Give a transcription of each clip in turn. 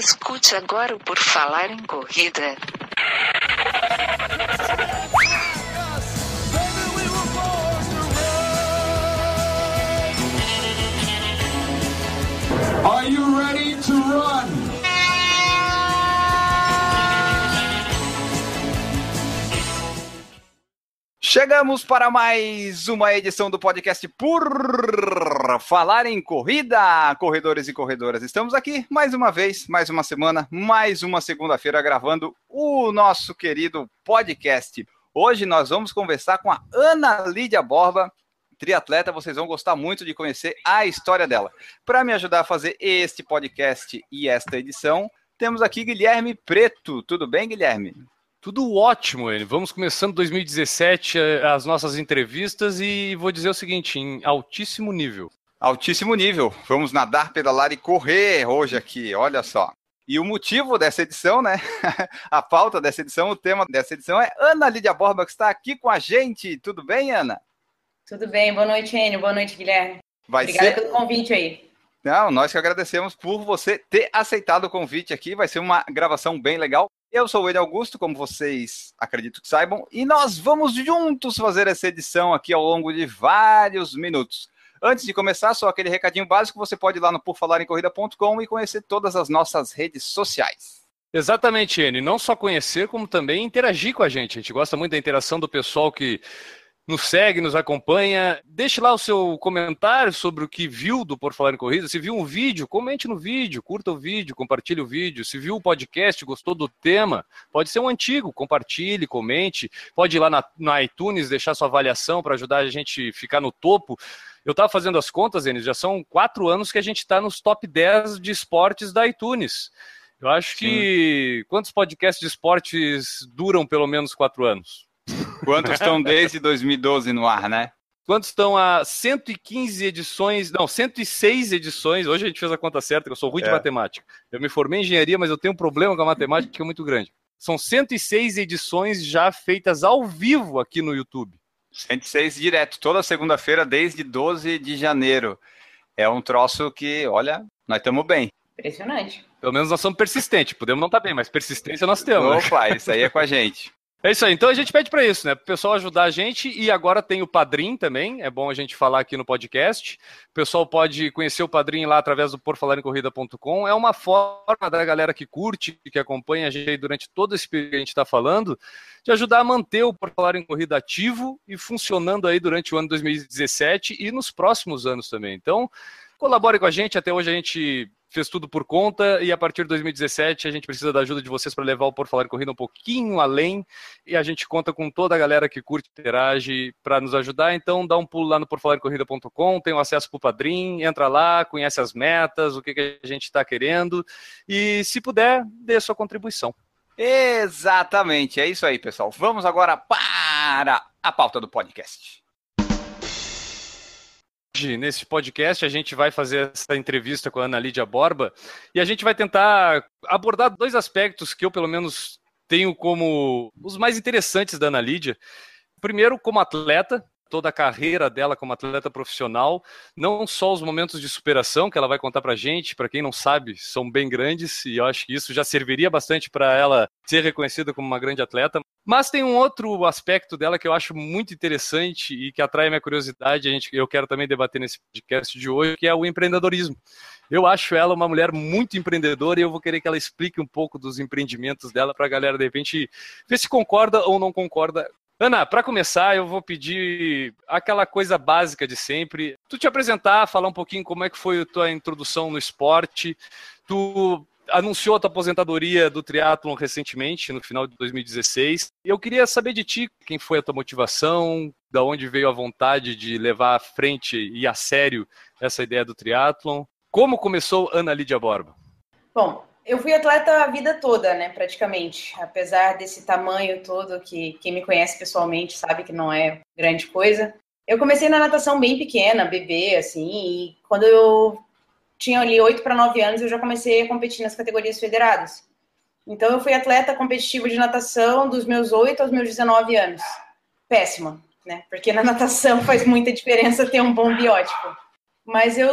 Escute agora o Por Falar em Corrida. Are you ready to run? Chegamos para mais uma edição do podcast Por Falar em Corrida, corredores e corredoras. Estamos aqui mais uma vez, mais uma semana, mais uma segunda-feira gravando o nosso querido podcast. Hoje nós vamos conversar com a Ana Lídia Borba, triatleta. Vocês vão gostar muito de conhecer a história dela. Para me ajudar a fazer este podcast e esta edição, temos aqui Guilherme Preto. Tudo bem, Guilherme? Tudo ótimo, Enio. Vamos começando 2017, as nossas entrevistas, e vou dizer o seguinte, em altíssimo nível. Altíssimo nível. Vamos nadar, pedalar e correr hoje aqui, olha só. E o motivo dessa edição, né? A pauta dessa edição, o tema dessa edição é Ana Lídia Borba, que está aqui com a gente. Tudo bem, Ana? Tudo bem. Boa noite, Enio. Boa noite, Guilherme. Obrigada pelo convite aí. Não, nós que agradecemos por você ter aceitado o convite aqui. Vai ser uma gravação bem legal. Eu sou o Enio Augusto, como vocês acredito que saibam, e nós vamos juntos fazer essa edição aqui ao longo de vários minutos. Antes de começar, só aquele recadinho básico, você pode ir lá no porfalaremcorrida.com e conhecer todas as nossas redes sociais. Exatamente, Enio. Não só conhecer, como também interagir com a gente. A gente gosta muito da interação do pessoal que nos segue, nos acompanha. Deixe lá o seu comentário sobre o que viu do Por Falar em Corrida. Se viu um vídeo, comente no vídeo, curta o vídeo, compartilhe o vídeo. Se viu o podcast, gostou do tema, pode ser um antigo, compartilhe, comente. Pode ir lá na iTunes, deixar sua avaliação para ajudar a gente a ficar no topo. Eu estava fazendo as contas, Enes, já são 4 anos que a gente está nos top 10 de esportes da iTunes. Eu acho que... Quantos podcasts de esportes duram pelo menos 4 anos? Quantos estão desde 2012 no ar, né? Quantos estão há 115 edições, não, 106 edições, hoje a gente fez a conta certa, que eu sou ruim de matemática. Eu me formei em engenharia, mas eu tenho um problema com a matemática que é muito grande. São 106 edições já feitas ao vivo aqui no YouTube. 106 direto, toda segunda-feira desde 12 de janeiro. É um troço que, olha, nós estamos bem. Impressionante. Pelo menos nós somos persistentes, podemos não estar bem, mas persistência nós temos. Opa, isso aí é com a gente. É isso aí, então a gente pede para isso, né? Para o pessoal ajudar a gente, e agora tem o Padrim também, é bom a gente falar aqui no podcast. O pessoal pode conhecer o Padrim lá através do porfalaremcorrida.com. É uma forma da galera que curte, que acompanha a gente aí durante todo esse período que a gente está falando, de ajudar a manter o Por Falar em Corrida ativo e funcionando aí durante o ano 2017 e nos próximos anos também. Então, colabore com a gente, até hoje a gente fez tudo por conta, e a partir de 2017 a gente precisa da ajuda de vocês para levar o Por Falar em Corrida um pouquinho além, e a gente conta com toda a galera que curte, interage para nos ajudar. Então dá um pulo lá no porfalaremcorrida.com, tem o acesso para o Padrim, entra lá, conhece as metas, o que a gente está querendo, e se puder, dê a sua contribuição. Exatamente, é isso aí, pessoal. Vamos agora para a pauta do podcast. Hoje, nesse podcast, a gente vai fazer essa entrevista com a Ana Lídia Borba, e a gente vai tentar abordar 2 aspectos que eu, pelo menos, tenho como os mais interessantes da Ana Lídia. Primeiro, como atleta, toda a carreira dela como atleta profissional, não só os momentos de superação que ela vai contar pra gente, para quem não sabe, são bem grandes, e eu acho que isso já serviria bastante para ela ser reconhecida como uma grande atleta. Mas tem um outro aspecto dela que eu acho muito interessante e que atrai a minha curiosidade, eu quero também debater nesse podcast de hoje, que é o empreendedorismo. Eu acho ela uma mulher muito empreendedora, e eu vou querer que ela explique um pouco dos empreendimentos dela para a galera, de repente, ver se concorda ou não concorda. Ana, para começar, eu vou pedir aquela coisa básica de sempre. Tu te apresentar, falar um pouquinho como é que foi a tua introdução no esporte. Tu anunciou a tua aposentadoria do triatlon recentemente, no final de 2016. Eu queria saber de ti, quem foi a tua motivação, da onde veio a vontade de levar à frente e a sério essa ideia do triatlon. Como começou Ana Lídia Borba? Bom, eu fui atleta a vida toda, né, praticamente. Apesar desse tamanho todo, que quem me conhece pessoalmente sabe que não é grande coisa. Eu comecei na natação bem pequena, bebê, assim, e quando eu tinha ali 8 para 9 anos, eu já comecei a competir nas categorias federadas. Então, eu fui atleta competitiva de natação dos meus 8 aos meus 19 anos. Péssima, né? Porque na natação faz muita diferença ter um bom biótipo. Mas eu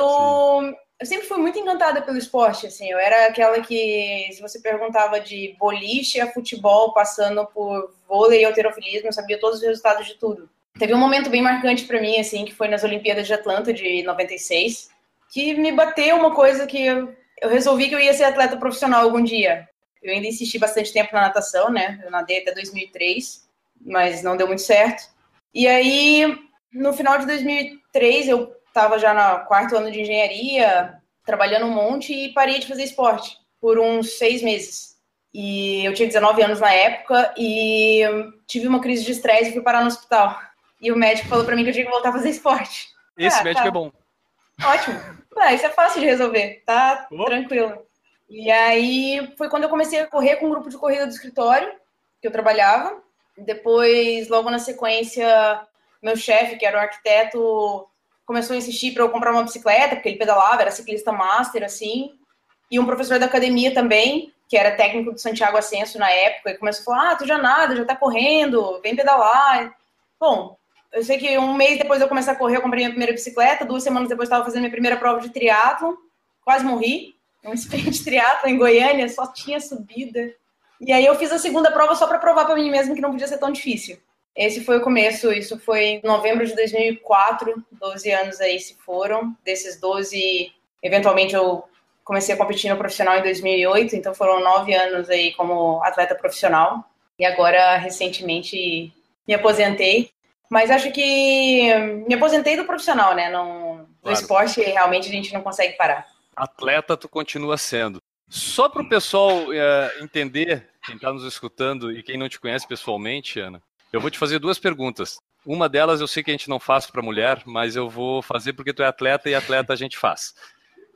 eu sempre fui muito encantada pelo esporte, assim, eu era aquela que, se você perguntava de boliche a futebol, passando por vôlei e halterofilismo, eu sabia todos os resultados de tudo. Teve um momento bem marcante pra mim, assim, que foi nas Olimpíadas de Atlanta de 96, que me bateu uma coisa que eu resolvi que eu ia ser atleta profissional algum dia. Eu ainda insisti bastante tempo na natação, né, eu nadei até 2003, mas não deu muito certo. E aí, no final de 2003, eu estava já no quarto ano de engenharia, trabalhando um monte e parei de fazer esporte por uns 6 meses. E eu tinha 19 anos na época e tive uma crise de estresse e fui parar no hospital. E o médico falou pra mim que eu tinha que voltar a fazer esporte. Esse médico tá. É bom. Ótimo. Isso é fácil de resolver, tá? Oh. Tranquilo. E aí foi quando eu comecei a correr com um grupo de corrida do escritório que eu trabalhava. Depois, logo na sequência, meu chefe, que era um arquiteto, começou a insistir para eu comprar uma bicicleta, porque ele pedalava, era ciclista master, assim. E um professor da academia também, que era técnico do Santiago Ascenso na época, e começou a falar, tu já nada, já tá correndo, vem pedalar. Bom, eu sei que um mês depois de eu começar a correr, eu comprei minha primeira bicicleta, 2 semanas depois eu tava fazendo minha primeira prova de triatlon, quase morri, um sprint triatlon em Goiânia, só tinha subida. E aí eu fiz a segunda prova só para provar para mim mesmo que não podia ser tão difícil. Esse foi o começo, isso foi em novembro de 2004, 12 anos aí se foram. Desses 12, eventualmente eu comecei a competir no profissional em 2008, então foram 9 anos aí como atleta profissional. E agora, recentemente, me aposentei. Mas acho que me aposentei do profissional, né? Não, claro. Do esporte, realmente a gente não consegue parar. Atleta tu continua sendo. Só para o pessoal entender, quem está nos escutando e quem não te conhece pessoalmente, Ana, eu vou te fazer 2 perguntas. Uma delas eu sei que a gente não faz para mulher, mas eu vou fazer porque tu é atleta e atleta a gente faz.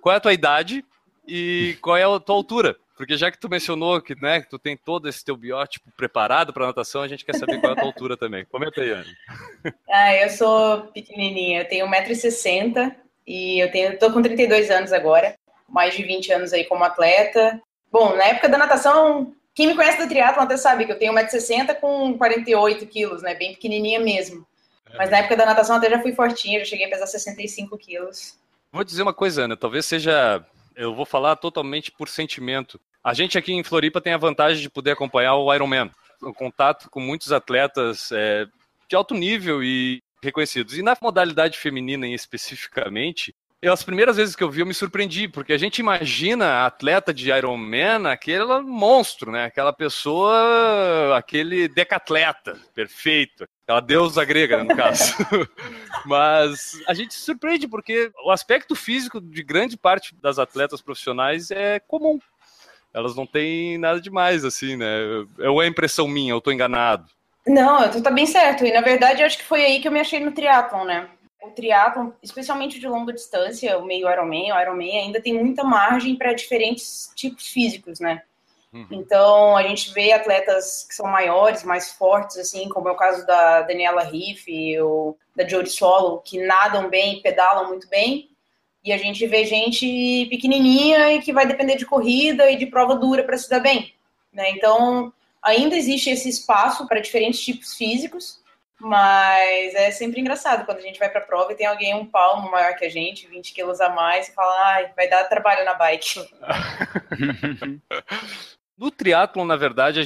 Qual é a tua idade e qual é a tua altura? Porque já que tu mencionou que, né, tu tem todo esse teu biótipo preparado para natação, a gente quer saber qual é a tua altura também. Comenta aí, Ana. Eu sou pequenininha, eu tenho 1,60 m e eu tô com 32 anos agora, mais de 20 anos aí como atleta. Bom, na época da natação... Quem me conhece do triatlon até sabe que eu tenho 1,60 m com 48 quilos, né? Bem pequenininha mesmo. Mas na época da natação até já fui fortinha, já cheguei a pesar 65 quilos. Vou dizer uma coisa, Ana, talvez seja... Eu vou falar totalmente por sentimento. A gente aqui em Floripa tem a vantagem de poder acompanhar o Ironman. O contato com muitos atletas de alto nível e reconhecidos. E na modalidade feminina especificamente... As primeiras vezes que eu vi, eu me surpreendi, porque a gente imagina a atleta de Ironman, aquele monstro, né? Aquela pessoa, aquele decatleta, perfeito. Aquela deusa grega, no caso. Mas a gente se surpreende, porque o aspecto físico de grande parte das atletas profissionais é comum. Elas não têm nada demais, assim, né? Ou é impressão minha, eu tô enganado. Não, tu tá bem certo. E, na verdade, eu acho que foi aí que eu me achei no triatlon, né? O triatlon, especialmente de longa distância, o meio Ironman, o Ironman, ainda tem muita margem para diferentes tipos físicos, né? Uhum. Então, a gente vê atletas que são maiores, mais fortes, assim, como é o caso da Daniela Riff ou da Jody Solo, que nadam bem, pedalam muito bem. E a gente vê gente pequenininha e que vai depender de corrida e de prova dura para se dar bem, né? Então, ainda existe esse espaço para diferentes tipos físicos. Mas é sempre engraçado quando a gente vai pra prova e tem alguém um palmo maior que a gente, 20 quilos a mais, e fala, ai, vai dar trabalho na bike. No triatlon, na verdade,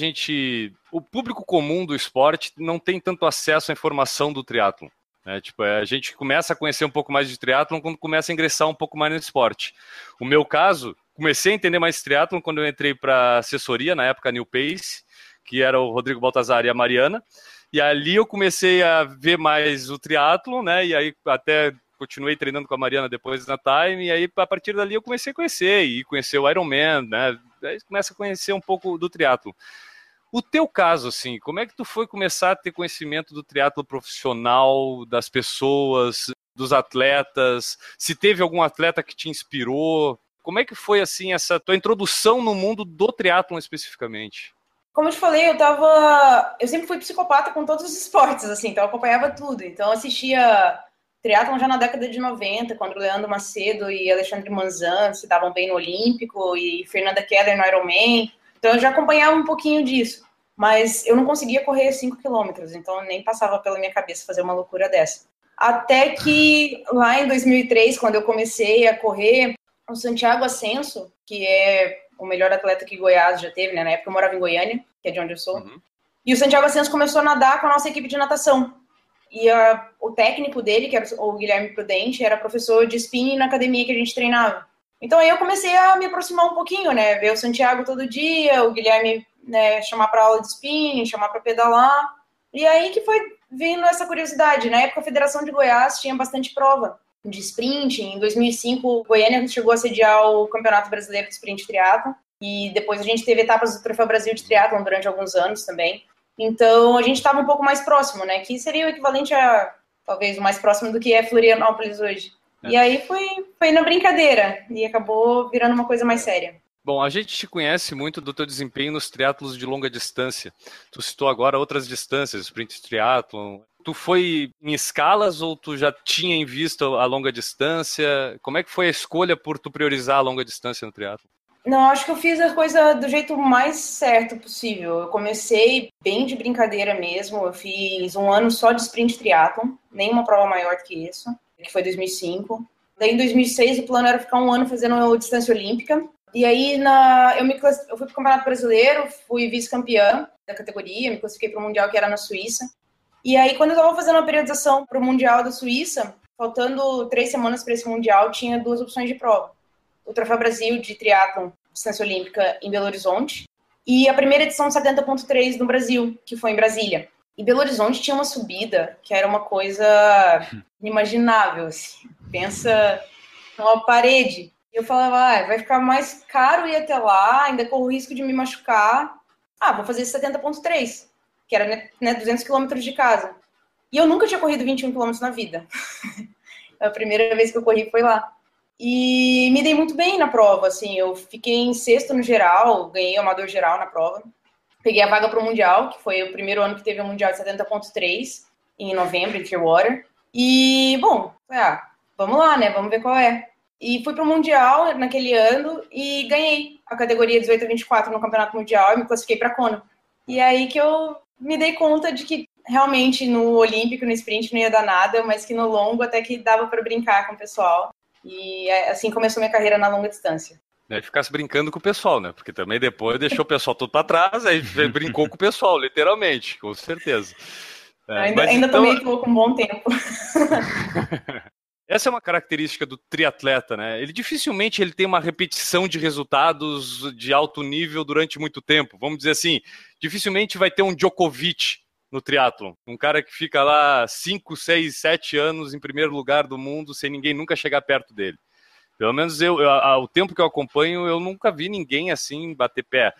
o público comum do esporte não tem tanto acesso à informação do triatlon. Né? Tipo, a gente começa a conhecer um pouco mais de triatlon quando começa a ingressar um pouco mais no esporte. O meu caso, comecei a entender mais triatlon quando eu entrei pra assessoria, na época New Pace, que era o Rodrigo Baltazar e a Mariana. E ali eu comecei a ver mais o triatlon, né? E aí até continuei treinando com a Mariana depois na Time. E aí, a partir dali, eu comecei a conhecer. E conhecer o Ironman, né? Aí começa a conhecer um pouco do triatlon. O teu caso, assim, como é que tu foi começar a ter conhecimento do triatlon profissional, das pessoas, dos atletas? Se teve algum atleta que te inspirou? Como é que foi, assim, essa tua introdução no mundo do triatlon especificamente? Como eu te falei, eu sempre fui psicopata com todos os esportes, assim, então eu acompanhava tudo. Então eu assistia triatlon já na década de 90, quando o Leandro Macedo e Alexandre Manzan se davam bem no Olímpico, e Fernanda Keller no Ironman. Então eu já acompanhava um pouquinho disso, mas eu não conseguia correr 5 quilômetros, então nem passava pela minha cabeça fazer uma loucura dessa. Até que lá em 2003, quando eu comecei a correr, o Santiago Ascenso, que é o melhor atleta que Goiás já teve, né? Na época eu morava em Goiânia, que é de onde eu sou. Uhum. E o Santiago Ascenso começou a nadar com a nossa equipe de natação. E o técnico dele, que era o Guilherme Prudente, era professor de spinning na academia que a gente treinava. Então aí eu comecei a me aproximar um pouquinho, né? Ver o Santiago todo dia, o Guilherme, né, chamar para aula de spinning, chamar para pedalar. E aí que foi vindo essa curiosidade. Na época a Federação de Goiás tinha bastante prova de sprint. Em 2005, Goiânia chegou a sediar o Campeonato Brasileiro de Sprint Triatlon. E depois a gente teve etapas do Troféu Brasil de Triatlon durante alguns anos também. Então, a gente estava um pouco mais próximo, né? Que seria o equivalente a, talvez, o mais próximo do que é Florianópolis hoje. É. E aí foi na brincadeira e acabou virando uma coisa mais séria. Bom, a gente te conhece muito do teu desempenho nos triatlos de longa distância. Tu citou agora outras distâncias, sprint triatlon. Tu foi em escalas ou tu já tinha em vista a longa distância? Como é que foi a escolha por tu priorizar a longa distância no triatlon? Não, acho que eu fiz a coisa do jeito mais certo possível. Eu comecei bem de brincadeira mesmo. Eu fiz um ano só de sprint triatlon, nenhuma prova maior que isso, que foi 2005. Daí, em 2006, o plano era ficar um ano fazendo distância olímpica. E aí, eu fui para o Campeonato Brasileiro, fui vice-campeã da categoria, me classifiquei para o Mundial, que era na Suíça. E aí, quando eu estava fazendo a periodização para o Mundial da Suíça, faltando 3 semanas para esse Mundial, tinha 2 opções de prova. O Troféu Brasil de triatlon, distância olímpica, em Belo Horizonte. E a primeira edição 70.3 no Brasil, que foi em Brasília. E Belo Horizonte tinha uma subida que era uma coisa inimaginável, assim. Pensa numa parede. E eu falava, vai ficar mais caro ir até lá, ainda corro o risco de me machucar. Vou fazer 70.3, que era, né, 200 quilômetros de casa. E eu nunca tinha corrido 21 quilômetros na vida. A primeira vez que eu corri foi lá. E me dei muito bem na prova, assim, eu fiquei em 6º no geral, ganhei o amador geral na prova. Peguei a vaga para o Mundial, que foi o primeiro ano que teve o Mundial de 70.3, em novembro, em Clearwater. E, bom, vamos lá, né, vamos ver qual é. E fui para o Mundial naquele ano e ganhei a categoria 18-24 no Campeonato Mundial e me classifiquei para Kona. E aí que eu me dei conta de que realmente no Olímpico, no Sprint, não ia dar nada, mas que no longo até que dava para brincar com o pessoal. E assim começou minha carreira na longa distância. E ficasse brincando com o pessoal, né? Porque também depois deixou o pessoal todo para trás, aí brincou com o pessoal, literalmente, com certeza. Ainda então... também ficou com um bom tempo. Essa é uma característica do triatleta, né? Ele dificilmente tem uma repetição de resultados de alto nível durante muito tempo. Vamos dizer assim, dificilmente vai ter um Djokovic no triatlon, um cara que fica lá 5, 6, 7 anos em primeiro lugar do mundo, sem ninguém nunca chegar perto dele. Pelo menos o tempo que eu acompanho, eu nunca vi ninguém assim bater pé.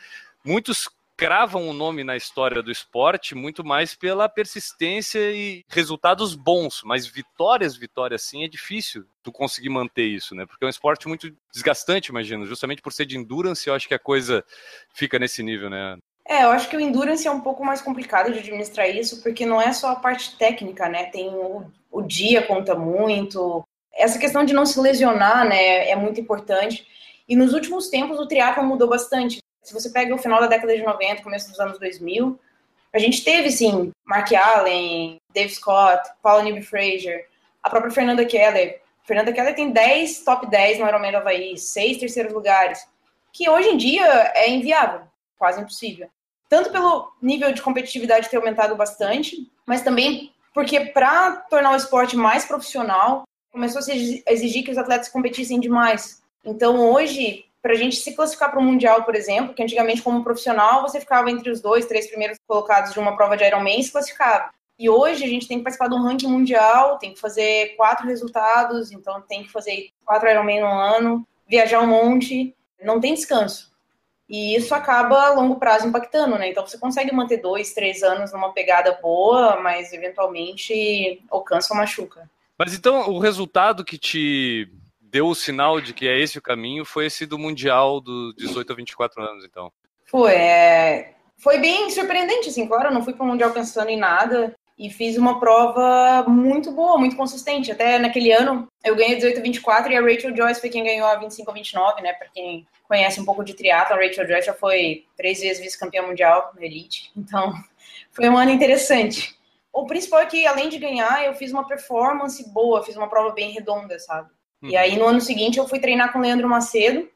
Muitos cravam o nome na história do esporte muito mais pela persistência e resultados bons, mas vitórias sim, é difícil tu conseguir manter isso, né? Porque é um esporte muito desgastante, imagino, justamente por ser de endurance, eu acho que a coisa fica nesse nível, né? Eu acho que o endurance é um pouco mais complicado de administrar isso, porque não é só a parte técnica, né? Tem o dia conta muito. Essa questão de não se lesionar, né, é muito importante. E nos últimos tempos o triatlon mudou bastante. Se você pega o final da década de 90, começo dos anos 2000, a gente teve, sim, Mark Allen, Dave Scott, Paula Newby Fraser, a própria Fernanda Keller. Fernanda Keller tem 10 top 10 no Ironman do Havaí, 6 terceiros lugares, que hoje em dia é inviável, quase impossível. Tanto pelo nível de competitividade ter aumentado bastante, mas também porque para tornar o esporte mais profissional, começou a se exigir que os atletas competissem demais. Então hoje, para a gente se classificar para o Mundial, por exemplo, que antigamente como profissional você ficava entre os 2, 3 primeiros colocados de uma prova de Ironman e se classificava. E hoje a gente tem que participar de um ranking mundial, tem que fazer 4 resultados, então tem que fazer 4 Ironman no ano, viajar um monte, não tem descanso. E isso acaba a longo prazo impactando, né? Então você consegue manter 2, 3 anos numa pegada boa, mas eventualmente alcança ou machuca. Mas então o resultado que te deu o sinal de que é esse o caminho foi esse do Mundial do 18-24 anos, então? Foi bem surpreendente, assim, claro, eu não fui para o Mundial pensando em nada e fiz uma prova muito boa, muito consistente. Até naquele ano eu ganhei 18-24 e a Rachel Joyce foi quem ganhou a 25-29, né? Para quem conhece um pouco de triatlon, a Rachel Joyce já foi 3 vezes vice-campeã mundial no Elite. Então, foi um ano interessante. O principal é que, além de ganhar, eu fiz uma performance boa, fiz uma prova bem redonda, sabe? E aí, no ano seguinte, eu fui treinar com o Leandro Macedo,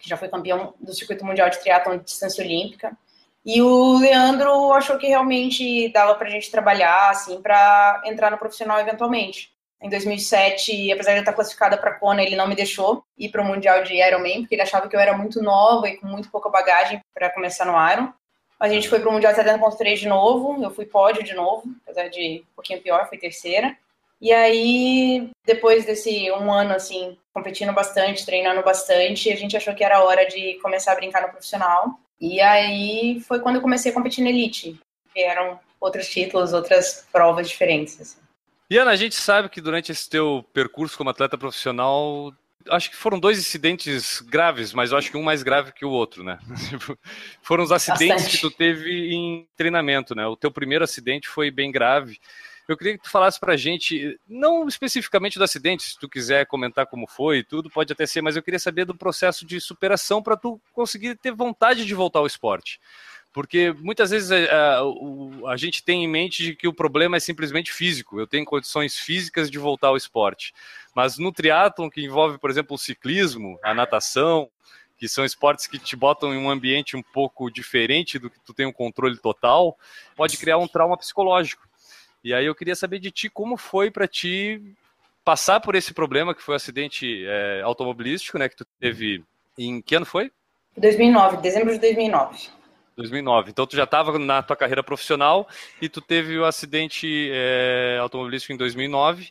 que já foi campeão do Circuito Mundial de Triatlon de Distância Olímpica. E o Leandro achou que realmente dava pra gente trabalhar, assim, pra entrar no profissional eventualmente. Em 2007, apesar de eu estar classificada pra Kona, ele não me deixou ir pro Mundial de Ironman, porque ele achava que eu era muito nova e com muito pouca bagagem pra começar no Iron. A gente foi pro Mundial 70.3 de novo, eu fui pódio de novo, apesar de um pouquinho pior, fui terceira. E aí, depois desse um ano, assim, competindo bastante, treinando bastante, a gente achou que era hora de começar a brincar no profissional. E aí foi quando eu comecei a competir na Elite, que eram outros títulos, outras provas diferentes, assim. E Ana, a gente sabe que durante esse teu percurso como atleta profissional, acho que foram dois incidentes graves, mas eu acho que um mais grave que o outro, né? Foram os acidentes bastante que tu teve em treinamento, né? O teu primeiro acidente foi bem grave. Eu queria que tu falasse pra gente, não especificamente do acidente, se tu quiser comentar como foi e tudo, pode até ser, mas eu queria saber do processo de superação para tu conseguir ter vontade de voltar ao esporte. Porque muitas vezes a gente tem em mente de que o problema é simplesmente físico, eu tenho condições físicas de voltar ao esporte. Mas no triatlon, que envolve, por exemplo, o ciclismo, a natação, que são esportes que te botam em um ambiente um pouco diferente do que tu tem um controle total, pode criar um trauma psicológico. E aí eu queria saber de ti, como foi para ti passar por esse problema, que foi um acidente automobilístico, né, que tu teve em que ano foi? 2009, dezembro de 2009. 2009, então tu já estava na tua carreira profissional e tu teve o acidente automobilístico em 2009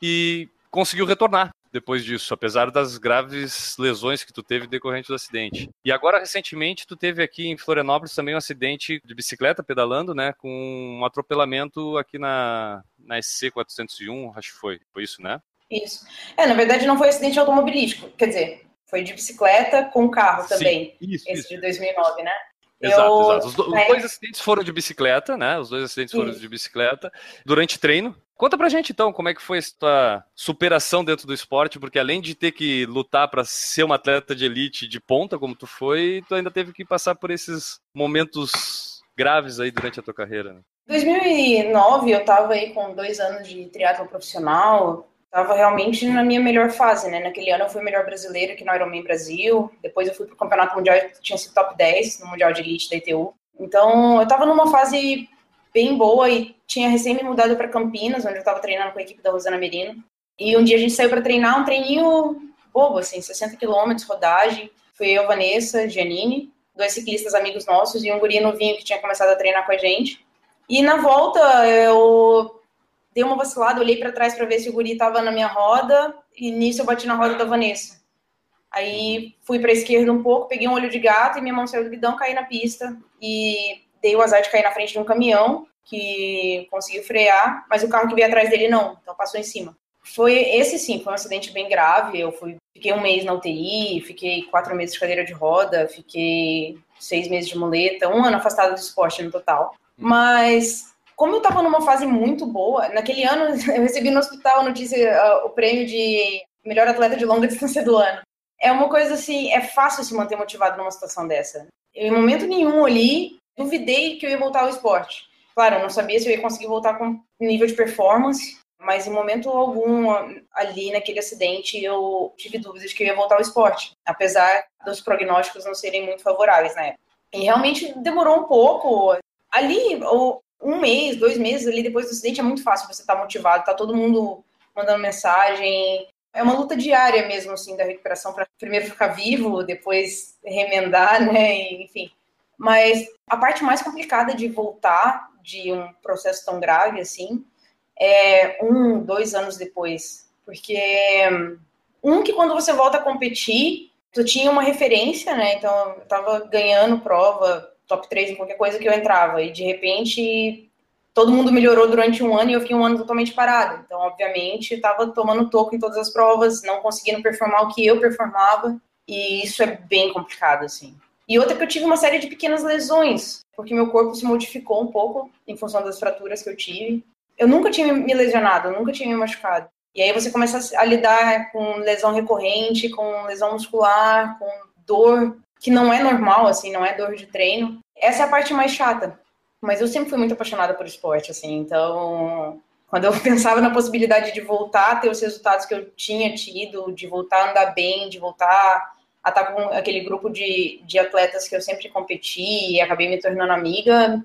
e conseguiu retornar depois disso, apesar das graves lesões que tu teve decorrente do acidente. E agora, recentemente, tu teve aqui em Florianópolis também um acidente de bicicleta, pedalando, né, com um atropelamento aqui na SC401, acho que foi isso, né? Isso. Na verdade, não foi acidente automobilístico, quer dizer, foi de bicicleta com carro também. Sim, isso, esse isso. De 2009, né? Exato. Os dois acidentes foram de bicicleta, né? Os dois acidentes foram de bicicleta durante treino. Conta pra gente, então, como é que foi a tua superação dentro do esporte, porque além de ter que lutar para ser uma atleta de elite de ponta, como tu foi, tu ainda teve que passar por esses momentos graves aí durante a tua carreira, né? Em 2009, eu tava aí com 2 anos de triatlon profissional, tava realmente na minha melhor fase, né? Naquele ano eu fui melhor brasileiro aqui no Ironman Brasil, depois eu fui pro Campeonato Mundial, tinha sido top 10 no Mundial de Elite da ITU. Então, eu tava numa fase bem boa e tinha recém me mudado para Campinas, onde eu estava treinando com a equipe da Rosana Merino. E um dia a gente saiu para treinar um treininho bobo, assim, 60 quilômetros, rodagem. Fui eu, Vanessa Giannini, 2 ciclistas amigos nossos e um guri novinho que tinha começado a treinar com a gente. E na volta eu dei uma vacilada, olhei para trás para ver se o guri estava na minha roda e nisso eu bati na roda da Vanessa. Aí fui para a esquerda um pouco, peguei um olho de gato e minha mão saiu do guidão, caí na pista e dei o azar de cair na frente de um caminhão que conseguiu frear, mas o carro que veio atrás dele não, então passou em cima. Foi um acidente bem grave, fiquei um mês na UTI, fiquei 4 meses de cadeira de roda, fiquei 6 meses de muleta, 1 ano afastada do esporte no total. Mas como eu tava numa fase muito boa, naquele ano eu recebi no hospital a notícia, o prêmio de melhor atleta de longa distância do ano. É uma coisa assim, é fácil se manter motivado numa situação dessa. Eu, em momento nenhum ali, duvidei que eu ia voltar ao esporte. Claro, eu não sabia se eu ia conseguir voltar com nível de performance, mas em momento algum, ali naquele acidente, eu tive dúvidas de que eu ia voltar ao esporte, apesar dos prognósticos não serem muito favoráveis na época. E realmente demorou um pouco. Ali, 1 mês, 2 meses ali depois do acidente é muito fácil você estar motivado, tá todo mundo mandando mensagem. É uma luta diária mesmo, assim, da recuperação para primeiro ficar vivo, depois remendar, né, e, enfim. Mas a parte mais complicada de voltar de um processo tão grave, assim, é 1, 2 anos depois. Porque, que quando você volta a competir, tu tinha uma referência, né? Então, eu tava ganhando prova, top 3 em qualquer coisa que eu entrava. E, de repente, todo mundo melhorou durante 1 ano e eu fiquei 1 ano totalmente parado. Então, obviamente, eu tava tomando toco em todas as provas, não conseguindo performar o que eu performava. E isso é bem complicado, assim. E outra que eu tive uma série de pequenas lesões, porque meu corpo se modificou um pouco em função das fraturas que eu tive. Eu nunca tinha me lesionado, eu nunca tinha me machucado. E aí você começa a lidar com lesão recorrente, com lesão muscular, com dor, que não é normal, assim, não é dor de treino. Essa é a parte mais chata. Mas eu sempre fui muito apaixonada por esporte, assim, então Quando eu pensava na possibilidade de voltar a ter os resultados que eu tinha tido, de voltar a andar bem, de voltar a estar com aquele grupo de atletas que eu sempre competi e acabei me tornando amiga,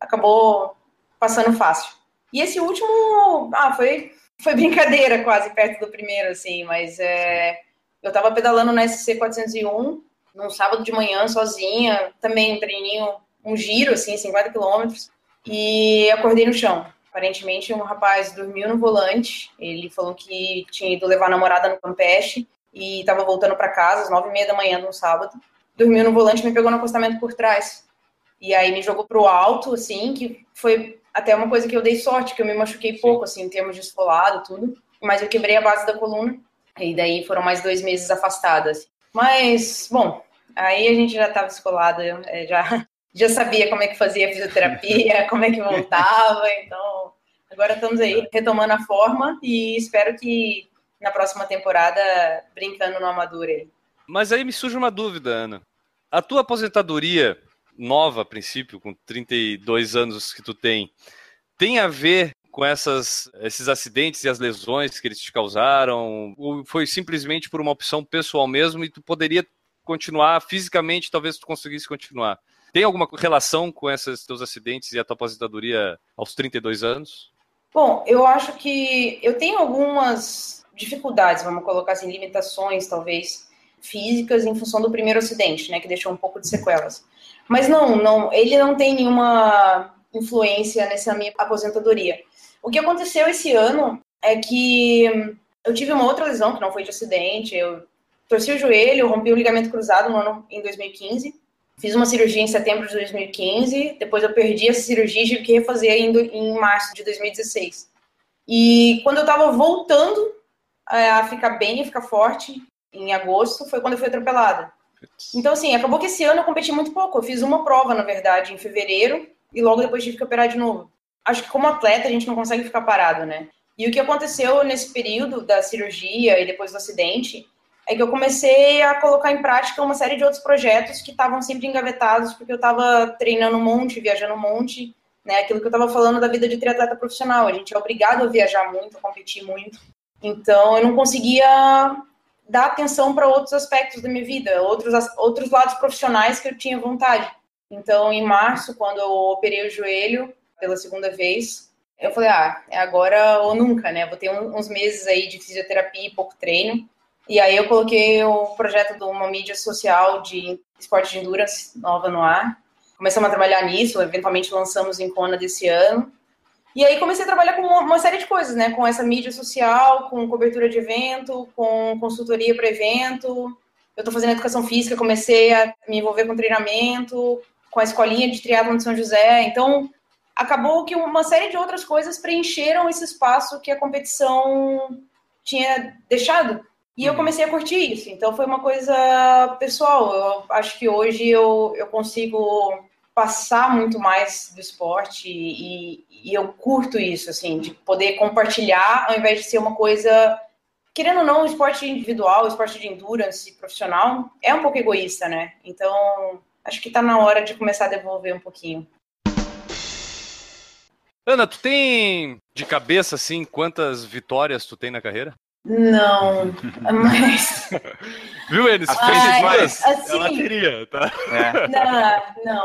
acabou passando fácil. E esse último, foi brincadeira quase, perto do primeiro, assim, mas eu tava pedalando na SC 401, num sábado de manhã, sozinha, também um treininho, um giro, assim, 50 quilômetros, e acordei no chão. Aparentemente, um rapaz dormiu no volante. Ele falou que tinha ido levar a namorada no Campeche e estava voltando para casa às 9h30 da manhã, num sábado. Dormiu no volante e me pegou no acostamento por trás. E aí me jogou pro alto, assim, que foi até uma coisa que eu dei sorte, que eu me machuquei pouco, assim, em termos de esfolado, tudo. Mas eu quebrei a base da coluna. E daí foram mais 2 meses afastadas. Mas, bom, aí a gente já estava esfolada, já sabia como é que fazia a fisioterapia, como é que voltava, então agora estamos aí retomando a forma e espero que na próxima temporada brincando no amador aí. Mas aí me surge uma dúvida, Ana. A tua aposentadoria nova, a princípio, com 32 anos que tu tem a ver com esses acidentes e as lesões que eles te causaram? Ou foi simplesmente por uma opção pessoal mesmo e tu poderia continuar fisicamente, talvez tu conseguisse continuar? Tem alguma relação com esses teus acidentes e a tua aposentadoria aos 32 anos? Bom, eu acho que eu tenho algumas dificuldades, vamos colocar assim, limitações, talvez, físicas em função do primeiro acidente, né, que deixou um pouco de sequelas. Mas não, ele não tem nenhuma influência nessa minha aposentadoria. O que aconteceu esse ano é que eu tive uma outra lesão, que não foi de acidente, eu torci o joelho, rompi o ligamento cruzado em 2015, fiz uma cirurgia em setembro de 2015, depois eu perdi essa cirurgia e tive que refazer em março de 2016. E quando eu estava voltando a ficar bem, a ficar forte, em agosto, foi quando eu fui atropelada. Então, assim, acabou que esse ano eu competi muito pouco. Eu fiz uma prova, na verdade, em fevereiro, e logo depois tive que operar de novo. Acho que como atleta a gente não consegue ficar parado, né? E o que aconteceu nesse período da cirurgia e depois do acidente é que eu comecei a colocar em prática uma série de outros projetos que estavam sempre engavetados, porque eu estava treinando um monte, viajando um monte, né? Aquilo que eu estava falando da vida de triatleta profissional. A gente é obrigado a viajar muito, a competir muito. Então, eu não conseguia dar atenção para outros aspectos da minha vida, outros lados profissionais que eu tinha vontade. Então, em março, quando eu operei o joelho pela segunda vez, eu falei, é agora ou nunca, né? Vou ter uns meses aí de fisioterapia e pouco treino. E aí eu coloquei o projeto de uma mídia social de esporte de endurance nova no ar. Começamos a trabalhar nisso, eventualmente lançamos em Kona desse ano. E aí comecei a trabalhar com uma série de coisas, né? Com essa mídia social, com cobertura de evento, com consultoria para evento. Eu estou fazendo educação física, comecei a me envolver com treinamento, com a escolinha de triatlon de São José. Então, acabou que uma série de outras coisas preencheram esse espaço que a competição tinha deixado. E eu comecei a curtir isso, então foi uma coisa pessoal. Eu acho que hoje eu consigo passar muito mais do esporte e eu curto isso, assim, de poder compartilhar ao invés de ser uma coisa, querendo ou não, o esporte individual, o esporte de endurance profissional é um pouco egoísta, né? Então, acho que tá na hora de começar a devolver um pouquinho. Ana, tu tem de cabeça, assim, quantas vitórias tu tem na carreira? Não, mas... Viu, eles fez mais? Assim, ela queria, tá?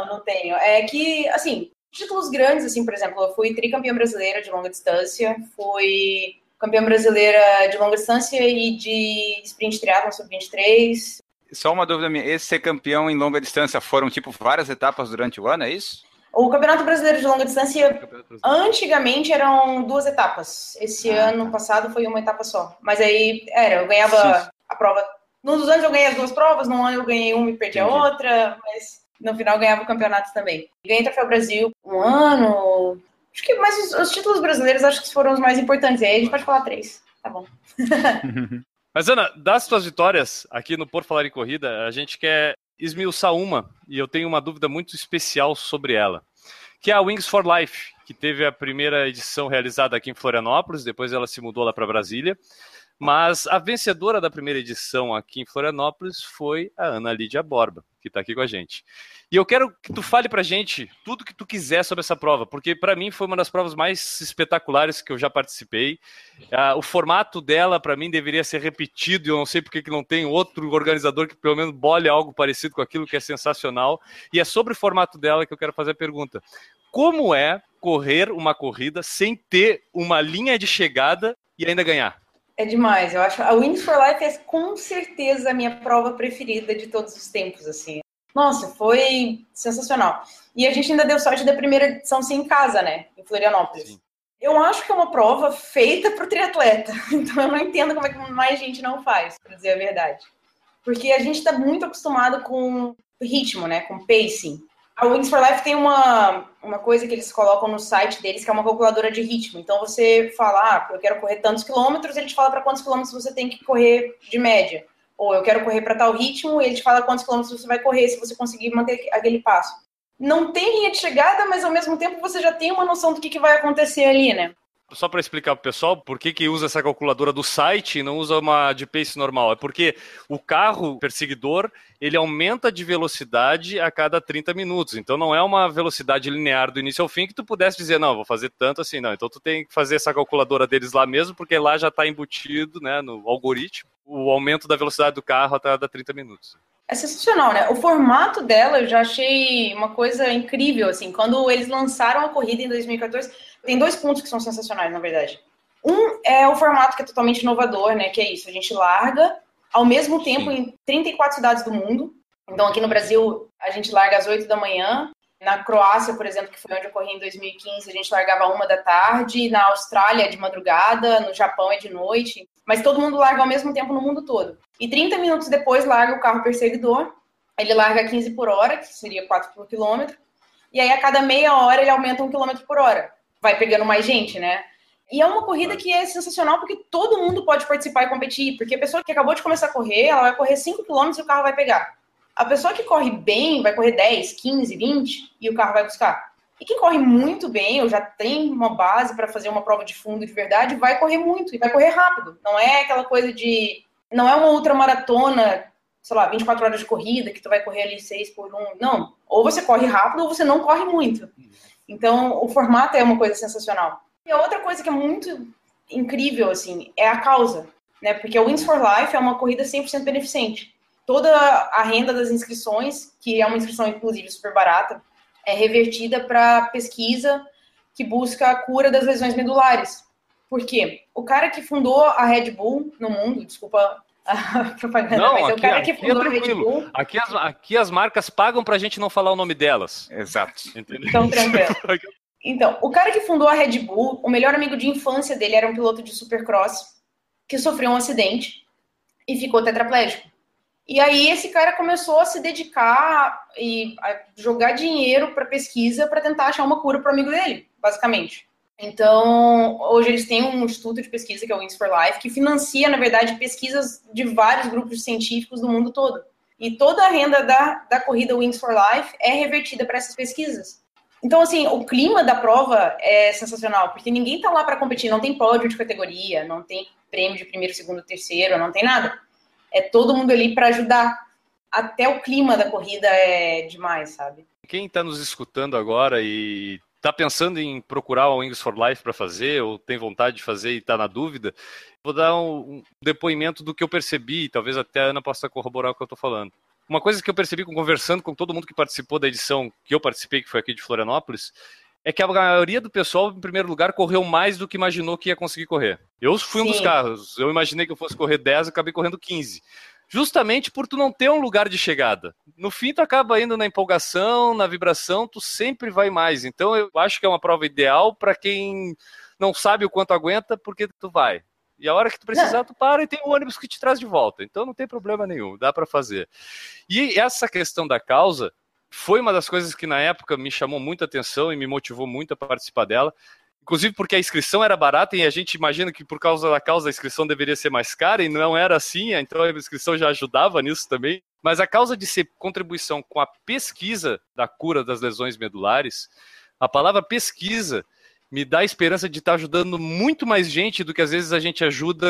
Não tenho. É que, assim, títulos grandes, assim, por exemplo, eu fui tricampeã brasileira de longa distância, fui campeã brasileira de longa distância e de sprint triatlon sub-23. Só uma dúvida minha, esse ser campeão em longa distância foram, tipo, várias etapas durante o ano, é isso? O Campeonato Brasileiro de Longa Distância, antigamente, eram 2 etapas. Esse ano passado foi uma etapa só. Mas aí, eu ganhava a prova. Num dos anos eu ganhei as 2 provas, num ano eu ganhei uma e perdi a outra. Mas no final eu ganhava o campeonato também. Ganhei Troféu Brasil um ano. Acho que mais os títulos brasileiros acho que foram os mais importantes. Aí a gente pode falar 3. Tá bom. Mas, Ana, das tuas vitórias aqui no Por Falar em Corrida, a gente quer esmiuçar uma, e eu tenho uma dúvida muito especial sobre ela, que é a Wings for Life, que teve a primeira edição realizada aqui em Florianópolis, depois ela se mudou lá para Brasília, mas a vencedora da primeira edição aqui em Florianópolis foi a Ana Lídia Borba, que está aqui com a gente. E eu quero que tu fale pra gente tudo que tu quiser sobre essa prova, porque para mim foi uma das provas mais espetaculares que eu já participei. O formato dela, para mim, deveria ser repetido, e eu não sei porque que não tem outro organizador que pelo menos bole algo parecido com aquilo, que é sensacional. E é sobre o formato dela que eu quero fazer a pergunta. Como é correr uma corrida sem ter uma linha de chegada e ainda ganhar? É demais, eu acho. A Wings for Life é com certeza a minha prova preferida de todos os tempos, assim. Nossa, foi sensacional. E a gente ainda deu sorte da primeira edição ser em casa, né? Em Florianópolis. Sim. Eu acho que é uma prova feita para o triatleta. Então eu não entendo como é que mais gente não faz, para dizer a verdade. Porque a gente está muito acostumado com ritmo, né? Com pacing. A Wings for Life tem uma coisa que eles colocam no site deles, que é uma calculadora de ritmo. Então, você fala, eu quero correr tantos quilômetros, ele te fala para quantos quilômetros você tem que correr de média. Ou eu quero correr para tal ritmo, ele te fala quantos quilômetros você vai correr, se você conseguir manter aquele passo. Não tem linha de chegada, mas ao mesmo tempo você já tem uma noção do que vai acontecer ali, né? Só para explicar para o pessoal por que usa essa calculadora do site e não usa uma de pace normal. É porque o carro perseguidor, ele aumenta de velocidade a cada 30 minutos. Então não é uma velocidade linear do início ao fim que tu pudesse dizer, não, vou fazer tanto assim, não. Então tu tem que fazer essa calculadora deles lá mesmo, porque lá já está embutido, né, no algoritmo, o aumento da velocidade do carro a cada 30 minutos. É sensacional, né? O formato dela eu já achei uma coisa incrível, assim. Quando eles lançaram a corrida em 2014, tem dois pontos que são sensacionais, na verdade. Um é o formato que é totalmente inovador, né? Que é isso, a gente larga ao mesmo tempo em 34 cidades do mundo. Então, aqui no Brasil, a gente larga às 8 da manhã. Na Croácia, por exemplo, que foi onde eu corri em 2015, a gente largava 1 da tarde. Na Austrália, é de madrugada. No Japão, é de noite. Mas todo mundo larga ao mesmo tempo no mundo todo. E 30 minutos depois larga o carro perseguidor, ele larga 15 por hora, que seria 4 por quilômetro, e aí a cada meia hora ele aumenta 1 quilômetro por hora. Vai pegando mais gente, né? E é uma corrida que é sensacional porque todo mundo pode participar e competir, porque a pessoa que acabou de começar a correr, ela vai correr 5 quilômetros e o carro vai pegar. A pessoa que corre bem vai correr 10, 15, 20 e o carro vai buscar. E quem corre muito bem, ou já tem uma base para fazer uma prova de fundo de verdade, vai correr muito e vai correr rápido. Não é aquela coisa de... Não é uma ultramaratona, sei lá, 24 horas de corrida, que tu vai correr ali 6 por 1. Não. Ou você corre rápido ou você não corre muito. Então, o formato é uma coisa sensacional. E a outra coisa que é muito incrível, assim, é a causa, né? Porque a Wings for Life é uma corrida 100% beneficente. Toda a renda das inscrições, que é uma inscrição, inclusive, super barata, é revertida para pesquisa que busca a cura das lesões medulares. Por quê? O cara que fundou a Red Bull no mundo, desculpa a propaganda, não, mas aqui, é o cara que fundou a Red Bull... Aqui as marcas pagam para a gente não falar o nome delas. Exato. Entendeu? Então, tranquilo. Então, o cara que fundou a Red Bull, o melhor amigo de infância dele era um piloto de supercross que sofreu um acidente e ficou tetraplégico. E aí esse cara começou a se dedicar e a jogar dinheiro para pesquisa para tentar achar uma cura para o amigo dele, basicamente. Então, hoje eles têm um instituto de pesquisa, que é o Wings for Life, que financia, na verdade, pesquisas de vários grupos científicos do mundo todo. E toda a renda da corrida Wings for Life é revertida para essas pesquisas. Então, assim, o clima da prova é sensacional, porque ninguém está lá para competir, não tem pódio de categoria, não tem prêmio de primeiro, segundo, terceiro, não tem nada. É todo mundo ali para ajudar. Até o clima da corrida é demais, sabe? Quem está nos escutando agora e está pensando em procurar o Wings for Life para fazer, ou tem vontade de fazer e está na dúvida, vou dar um depoimento do que eu percebi, talvez até a Ana possa corroborar o que eu estou falando. Uma coisa que eu percebi conversando com todo mundo que participou da edição que eu participei, que foi aqui de Florianópolis, é que a maioria do pessoal, em primeiro lugar, correu mais do que imaginou que ia conseguir correr. Eu fui um dos carros. Eu imaginei que eu fosse correr 10, eu acabei correndo 15. Justamente por tu não ter um lugar de chegada. No fim, tu acaba indo na empolgação, na vibração, tu sempre vai mais. Então, eu acho que é uma prova ideal para quem não sabe o quanto aguenta, porque tu vai. E a hora que tu precisar, tu para e tem um ônibus que te traz de volta. Então, não tem problema nenhum, dá para fazer. E essa questão da causa... Foi uma das coisas que na época me chamou muita atenção e me motivou muito a participar dela. Inclusive porque a inscrição era barata e a gente imagina que por causa da causa a inscrição deveria ser mais cara e não era assim, então a inscrição já ajudava nisso também. Mas a causa de ser contribuição com a pesquisa da cura das lesões medulares, a palavra pesquisa me dá a esperança de estar ajudando muito mais gente do que às vezes a gente ajuda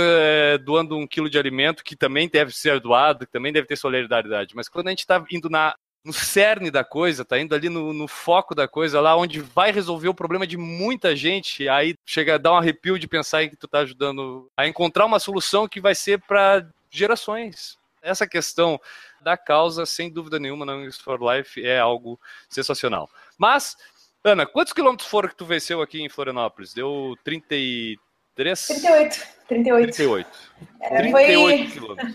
doando 1 quilo de alimento, que também deve ser doado, que também deve ter solidariedade. Mas quando a gente está indo na no cerne da coisa, tá indo ali no foco da coisa, lá onde vai resolver o problema de muita gente, aí chega a dar um arrepio de pensar em que tu tá ajudando a encontrar uma solução que vai ser para gerações. Essa questão da causa, sem dúvida nenhuma, na Wings for Life é algo sensacional. Mas, Ana, quantos quilômetros foram que tu venceu aqui em Florianópolis? Deu 33? 38. É, 38 quilômetros.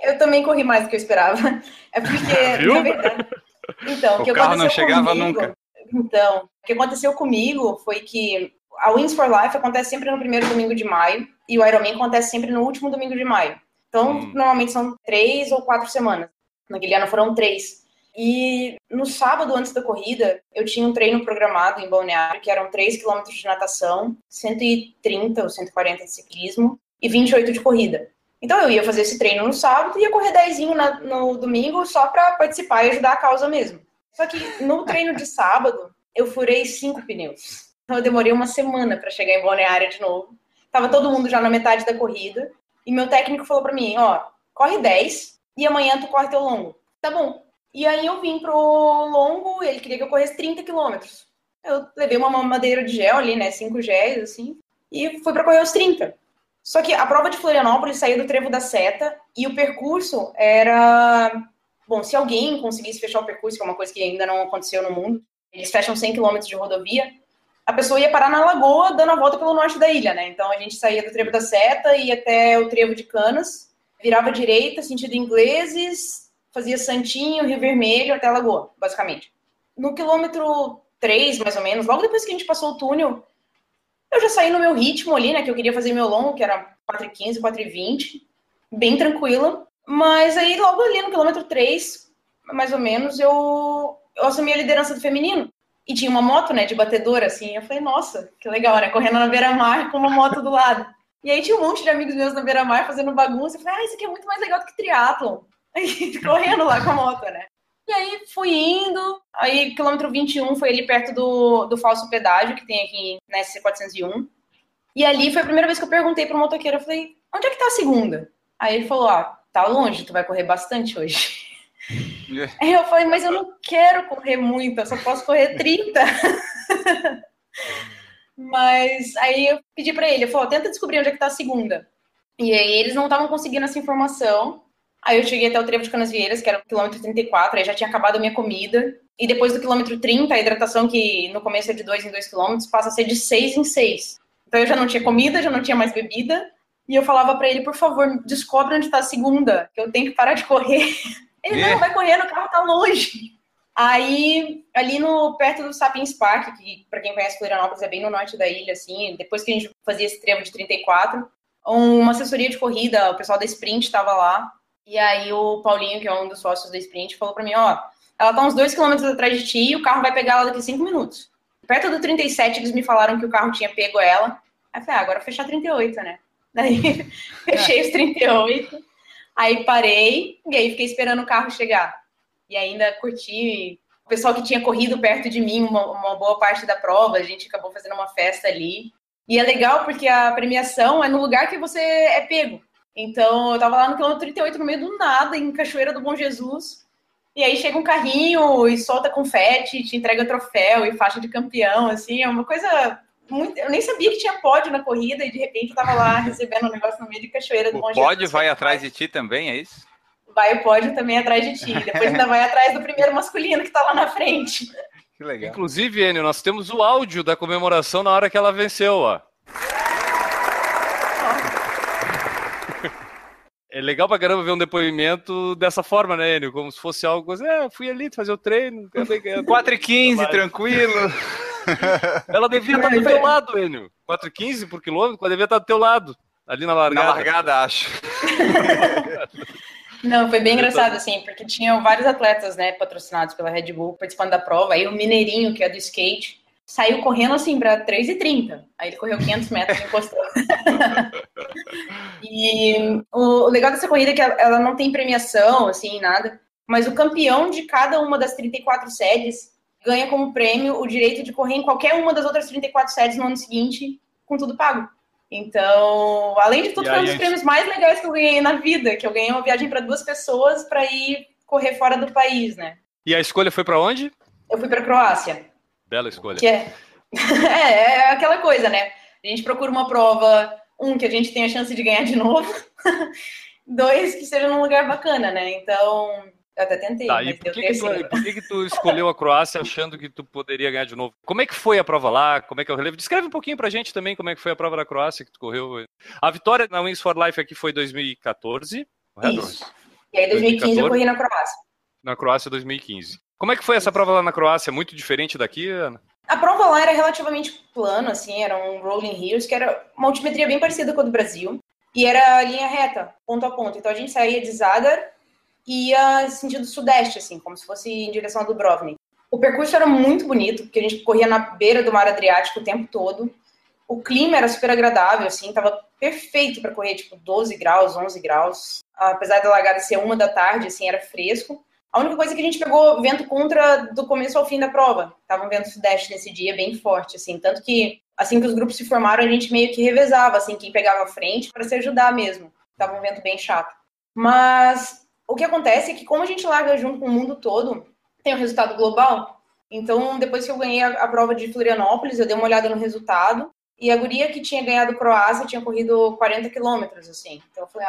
Eu também corri mais do que eu esperava. É porque, viu? Na verdade... Então, o que carro não chegava comigo, nunca. Então, o que aconteceu comigo foi que a Wings for Life acontece sempre no primeiro domingo de maio e o Ironman acontece sempre no último domingo de maio. Então, normalmente são 3 ou 4 semanas. Naquele ano foram 3. E no sábado, antes da corrida, eu tinha um treino programado em Balneário, que eram 3 km de natação, 130 ou 140 de ciclismo e 28 de corrida. Então eu ia fazer esse treino no sábado e ia correr 10zinho no domingo só para participar e ajudar a causa mesmo. Só que no treino de sábado, eu furei 5 pneus. Então eu demorei uma semana para chegar em Balneário de novo. Tava todo mundo já na metade da corrida. E meu técnico falou pra mim, ó, corre 10 e amanhã tu corre teu longo. Tá bom. E aí eu vim pro longo, ele queria que eu corresse 30 quilômetros. Eu levei uma mamadeira de gel ali, né, 5 géis, assim, e fui pra correr os 30. Só que a prova de Florianópolis saía do Trevo da Seta e o percurso era... Bom, se alguém conseguisse fechar o percurso, que é uma coisa que ainda não aconteceu no mundo, eles fecham 100 quilômetros de rodovia, a pessoa ia parar na lagoa, dando a volta pelo norte da ilha, né? Então, a gente saía do Trevo da Seta, ia até o Trevo de Canas, virava à direita, sentido Ingleses, fazia Santinho, Rio Vermelho, até a lagoa, basicamente. No quilômetro 3, mais ou menos, logo depois que a gente passou o túnel, eu já saí no meu ritmo ali, né? Que eu queria fazer meu longo, que era 4h15, 4h20, bem tranquila. Mas aí, logo ali no quilômetro 3, mais ou menos, eu assumi a liderança do feminino. E tinha uma moto, né, de batedora, assim. Eu falei, nossa, que legal, né? Correndo na beira-mar com uma moto do lado. E aí tinha um monte de amigos meus na beira-mar fazendo bagunça. Eu falei, ah, isso aqui é muito mais legal do que triatlon. Aí, correndo lá com a moto, né? E aí fui indo. Aí, quilômetro 21 foi ali perto do falso pedágio que tem aqui na SC401. E ali foi a primeira vez que eu perguntei pro motoqueiro. Eu falei, onde é que tá a segunda? Aí ele falou, ah, tá longe, tu vai correr bastante hoje. Aí eu falei, mas eu não quero correr muito, eu só posso correr 30. Mas aí eu pedi pra ele, eu falei, tenta descobrir onde é que tá a segunda. E aí eles não estavam conseguindo essa informação. Aí eu cheguei até o Trevo de Canasvieiras, que era o quilômetro 34, aí já tinha acabado a minha comida. E depois do quilômetro 30, a hidratação, que no começo é de 2 em 2 quilômetros, passa a ser de 6 em 6. Então eu já não tinha comida, já não tinha mais bebida. E eu falava pra ele, por favor, descobre onde tá a segunda, que eu tenho que parar de correr. Ele, não, vai correndo, o carro tá longe. Aí, ali perto do Sapiens Park, que pra quem conhece Florianópolis é bem no norte da ilha, assim, depois que a gente fazia esse trevo de 34, uma assessoria de corrida, o pessoal da Sprint tava lá, e aí o Paulinho, que é um dos sócios da Sprint, falou pra mim, ó, ela tá uns 2 quilômetros atrás de ti e o carro vai pegar ela daqui 5 minutos. Perto do 37, eles me falaram que o carro tinha pego ela. Aí eu falei, agora fechar 38, né? Daí, fechei os 38... Aí parei, e aí fiquei esperando o carro chegar. E ainda curti o pessoal que tinha corrido perto de mim uma boa parte da prova. A gente acabou fazendo uma festa ali. E é legal porque a premiação é no lugar que você é pego. Então, eu tava lá no quilômetro 38, no meio do nada, em Cachoeira do Bom Jesus. E aí chega um carrinho e solta confete, te entrega troféu e faixa de campeão, assim. É uma coisa... Eu nem sabia que tinha pódio na corrida e de repente eu tava lá recebendo um negócio no meio de Cachoeira do Bom Jesus. O pódio vai atrás de ti também, é isso? Vai, o pódio também atrás de ti. Depois ainda vai atrás do primeiro masculino que tá lá na frente. Que legal. Inclusive, Enio, nós temos o áudio da comemoração na hora que ela venceu, ó. É legal pra caramba ver um depoimento dessa forma, né, Enio? Como se fosse algo... fui ali fazer o treino. 4h15, tranquilo. Ela devia estar do teu lado, Enio. 4h15 por quilômetro, ela devia estar do teu lado. Ali na largada. Na largada, acho. Não, foi bem engraçado, assim, porque tinham vários atletas, né, patrocinados pela Red Bull, participando da prova. Aí o Mineirinho, que é do skate, saiu correndo, assim, pra 3h30. Aí ele correu 500 metros e encostou. E o legal dessa corrida é que ela não tem premiação, assim, nada. Mas o campeão de cada uma das 34 sedes... ganha como prêmio o direito de correr em qualquer uma das outras 34 sedes no ano seguinte, com tudo pago. Então, além de tudo, foi um dos prêmios mais legais que eu ganhei na vida, que eu ganhei uma viagem para 2 pessoas para ir correr fora do país, né? E a escolha foi para onde? Eu fui para a Croácia. Bela escolha. Que é... é aquela coisa, né? A gente procura uma prova, um, que a gente tenha a chance de ganhar de novo. Dois, que seja num lugar bacana, né? Então, eu até tentei. Tá, mas por que tu escolheu a Croácia achando que tu poderia ganhar de novo? Como é que foi a prova lá? Como é que é o relevo? Descreve um pouquinho pra gente também como é que foi a prova da Croácia que tu correu. A vitória na Wings for Life aqui foi 2014. Isso. E aí, 2015, eu corri na Croácia. Na Croácia, 2015. Como é que foi essa prova lá na Croácia? Muito diferente daqui, Ana? A prova lá era relativamente plano, assim, era um rolling hills, que era uma altimetria bem parecida com a do Brasil, e era linha reta, ponto a ponto. Então a gente saía de Zadar e ia sentido sudeste, assim, como se fosse em direção a Dubrovnik. O percurso era muito bonito, porque a gente corria na beira do mar Adriático o tempo todo. O clima era super agradável, assim, tava perfeito para correr, tipo, 12 graus, 11 graus. Apesar da largada ser 1 da tarde, assim, era fresco. A única coisa é que a gente pegou vento contra do começo ao fim da prova. Tava um vento sudeste nesse dia, bem forte, assim. Tanto que, assim que os grupos se formaram, a gente meio que revezava, assim, quem pegava a frente para se ajudar mesmo. Tava um vento bem chato. Mas o que acontece é que, como a gente larga junto com o mundo todo, tem um resultado global. Então, depois que eu ganhei a prova de Florianópolis, eu dei uma olhada no resultado. E a guria que tinha ganhado Croácia tinha corrido 40 quilômetros, assim. Então, eu falei,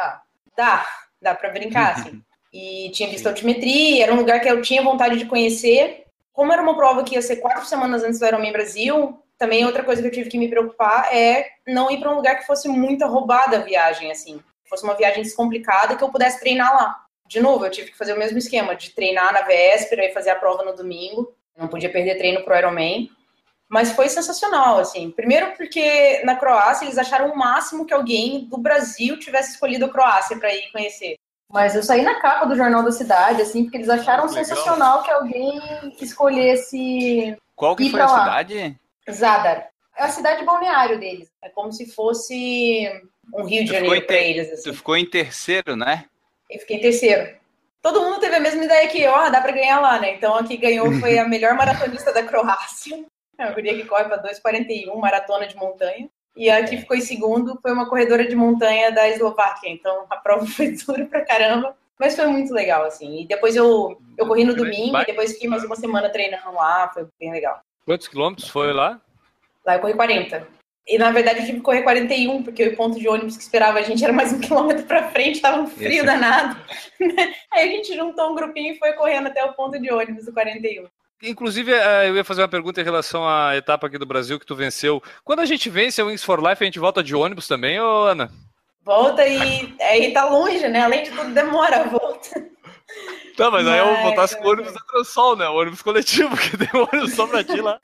dá para brincar, assim. E tinha visto a altimetria, era um lugar que eu tinha vontade de conhecer. Como era uma prova que ia ser 4 semanas antes do Ironman Brasil, também outra coisa que eu tive que me preocupar é não ir para um lugar que fosse muito roubada a viagem, assim. Fosse uma viagem descomplicada que eu pudesse treinar lá. De novo, eu tive que fazer o mesmo esquema, de treinar na véspera e fazer a prova no domingo. Não podia perder treino pro Ironman. Mas foi sensacional, assim. Primeiro porque na Croácia eles acharam o máximo que alguém do Brasil tivesse escolhido a Croácia para ir conhecer. Mas eu saí na capa do Jornal da Cidade, assim, porque eles acharam sensacional que alguém escolhesse... Qual que foi a cidade? Zadar. É a cidade balneário deles. É como se fosse um Rio de Janeiro para eles. Assim. Tu ficou em terceiro, né? Eu fiquei em terceiro. Todo mundo teve a mesma ideia que eu. Dá para ganhar lá, né? Então, a que ganhou foi a melhor maratonista da Croácia. É uma guria que corre para 2:41, maratona de montanha. E a que ficou em segundo foi uma corredora de montanha da Eslováquia. Então, a prova foi dura pra caramba. Mas foi muito legal, assim. E depois eu corri no domingo e depois fiquei mais uma semana treinando lá. Foi bem legal. Quantos quilômetros foi lá? Lá eu corri 40. E, na verdade, eu tive que correr 41, porque o ponto de ônibus que esperava a gente era mais 1 quilômetro pra frente. Tava um frio danado. Aí a gente juntou um grupinho e foi correndo até o ponto de ônibus do 41. Inclusive, eu ia fazer uma pergunta em relação à etapa aqui do Brasil que tu venceu. Quando a gente vence o Wings for Life, a gente volta de ônibus também, ô Ana? Volta e aí tá longe, né? Além de tudo, demora a volta. Tá, mas aí eu voltasse com o ônibus da Transol, né? O ônibus coletivo, que tem um ônibus só pra ti lá.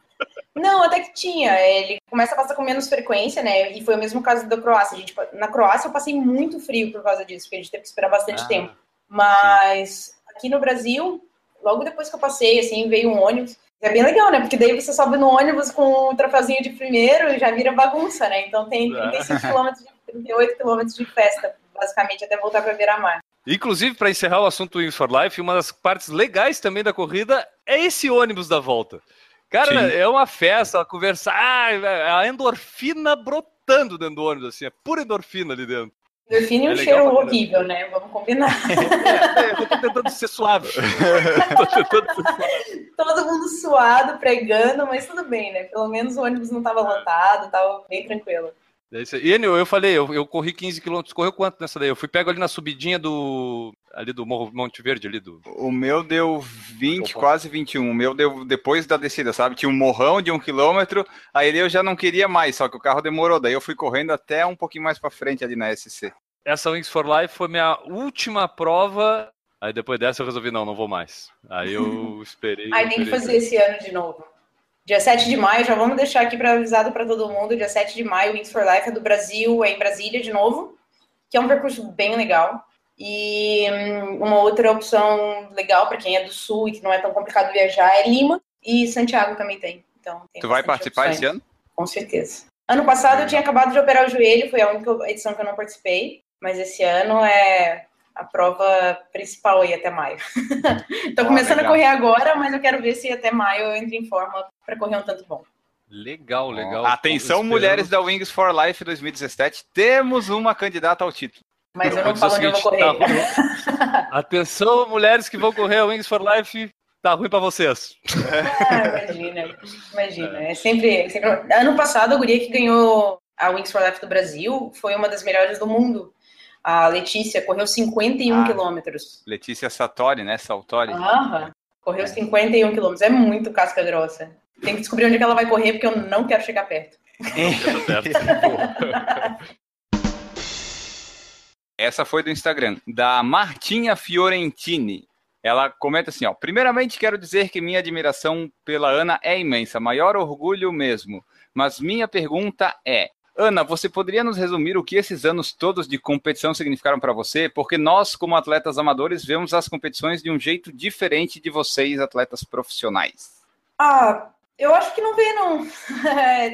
Não, até que tinha. Ele começa a passar com menos frequência, né? E foi o mesmo caso da Croácia. A gente, na Croácia, eu passei muito frio por causa disso, porque a gente teve que esperar bastante tempo. Mas aqui no Brasil... Logo depois que eu passei, assim, veio um ônibus. É bem legal, né? Porque daí você sobe no ônibus com o troféuzinho de primeiro e já vira bagunça, né? Então tem 38 quilômetros de festa, basicamente, até voltar para Beira-Mar. Inclusive, para encerrar o assunto Wings for Life, uma das partes legais também da corrida é esse ônibus da volta. Cara, é uma festa, a endorfina brotando dentro do ônibus, assim, é pura endorfina ali dentro. Endorfina e um cheiro horrível, né? Vamos combinar. Eu tô tentando ser suave. Todo mundo suado, pregando, mas tudo bem, né? Pelo menos o ônibus não tava lotado, tava bem tranquilo. E, Enio, eu falei, eu corri 15 quilômetros. Correu quanto nessa daí? Eu fui pego ali na subidinha do Morro Monte Verde. O meu deu 20, quase 21. O meu deu depois da descida, sabe? Tinha um morrão de 1 quilômetro. Aí eu já não queria mais, só que o carro demorou. Daí eu fui correndo até um pouquinho mais pra frente ali na SC. Essa Wings for Life foi minha última prova. Aí depois dessa eu resolvi, não vou mais. Aí eu esperei. Aí tem que fazer esse ano de novo. Dia 7 de maio, já vamos deixar aqui avisado para todo mundo, dia 7 de maio, Wings for Life é do Brasil, é em Brasília de novo, que é um percurso bem legal. E uma outra opção legal para quem é do Sul e que não é tão complicado viajar é Lima, e Santiago também tem. Então, tem tu vai participar opções. Esse ano? Com certeza. Ano passado eu tinha acabado de operar o joelho, foi a única edição que eu não participei, mas esse ano é a prova principal aí até maio. Tô começando a correr agora, mas eu quero ver se até maio eu entro em forma para correr um tanto bom. Legal. Atenção, mulheres da Wings for Life 2017, temos uma candidata ao título. Mas eu não falo que eu vou correr. Atenção, mulheres que vão correr a Wings for Life tá ruim pra vocês. Ah, imagina. É sempre... Ano passado, a guria que ganhou a Wings for Life do Brasil foi uma das melhores do mundo. A Letícia correu 51 quilômetros. Letícia Saltori, né? Saltori. Aham. Correu 51 quilômetros. É muito casca grossa. Tem que descobrir onde que ela vai correr, porque eu não quero chegar perto. Essa foi do Instagram, da Martinha Fiorentini. Ela comenta assim, ó. Primeiramente, quero dizer que minha admiração pela Ana é imensa. Maior orgulho mesmo. Mas minha pergunta é... Ana, você poderia nos resumir o que esses anos todos de competição significaram para você? Porque nós, como atletas amadores, vemos as competições de um jeito diferente de vocês, atletas profissionais. Ah, eu acho que não vê, não.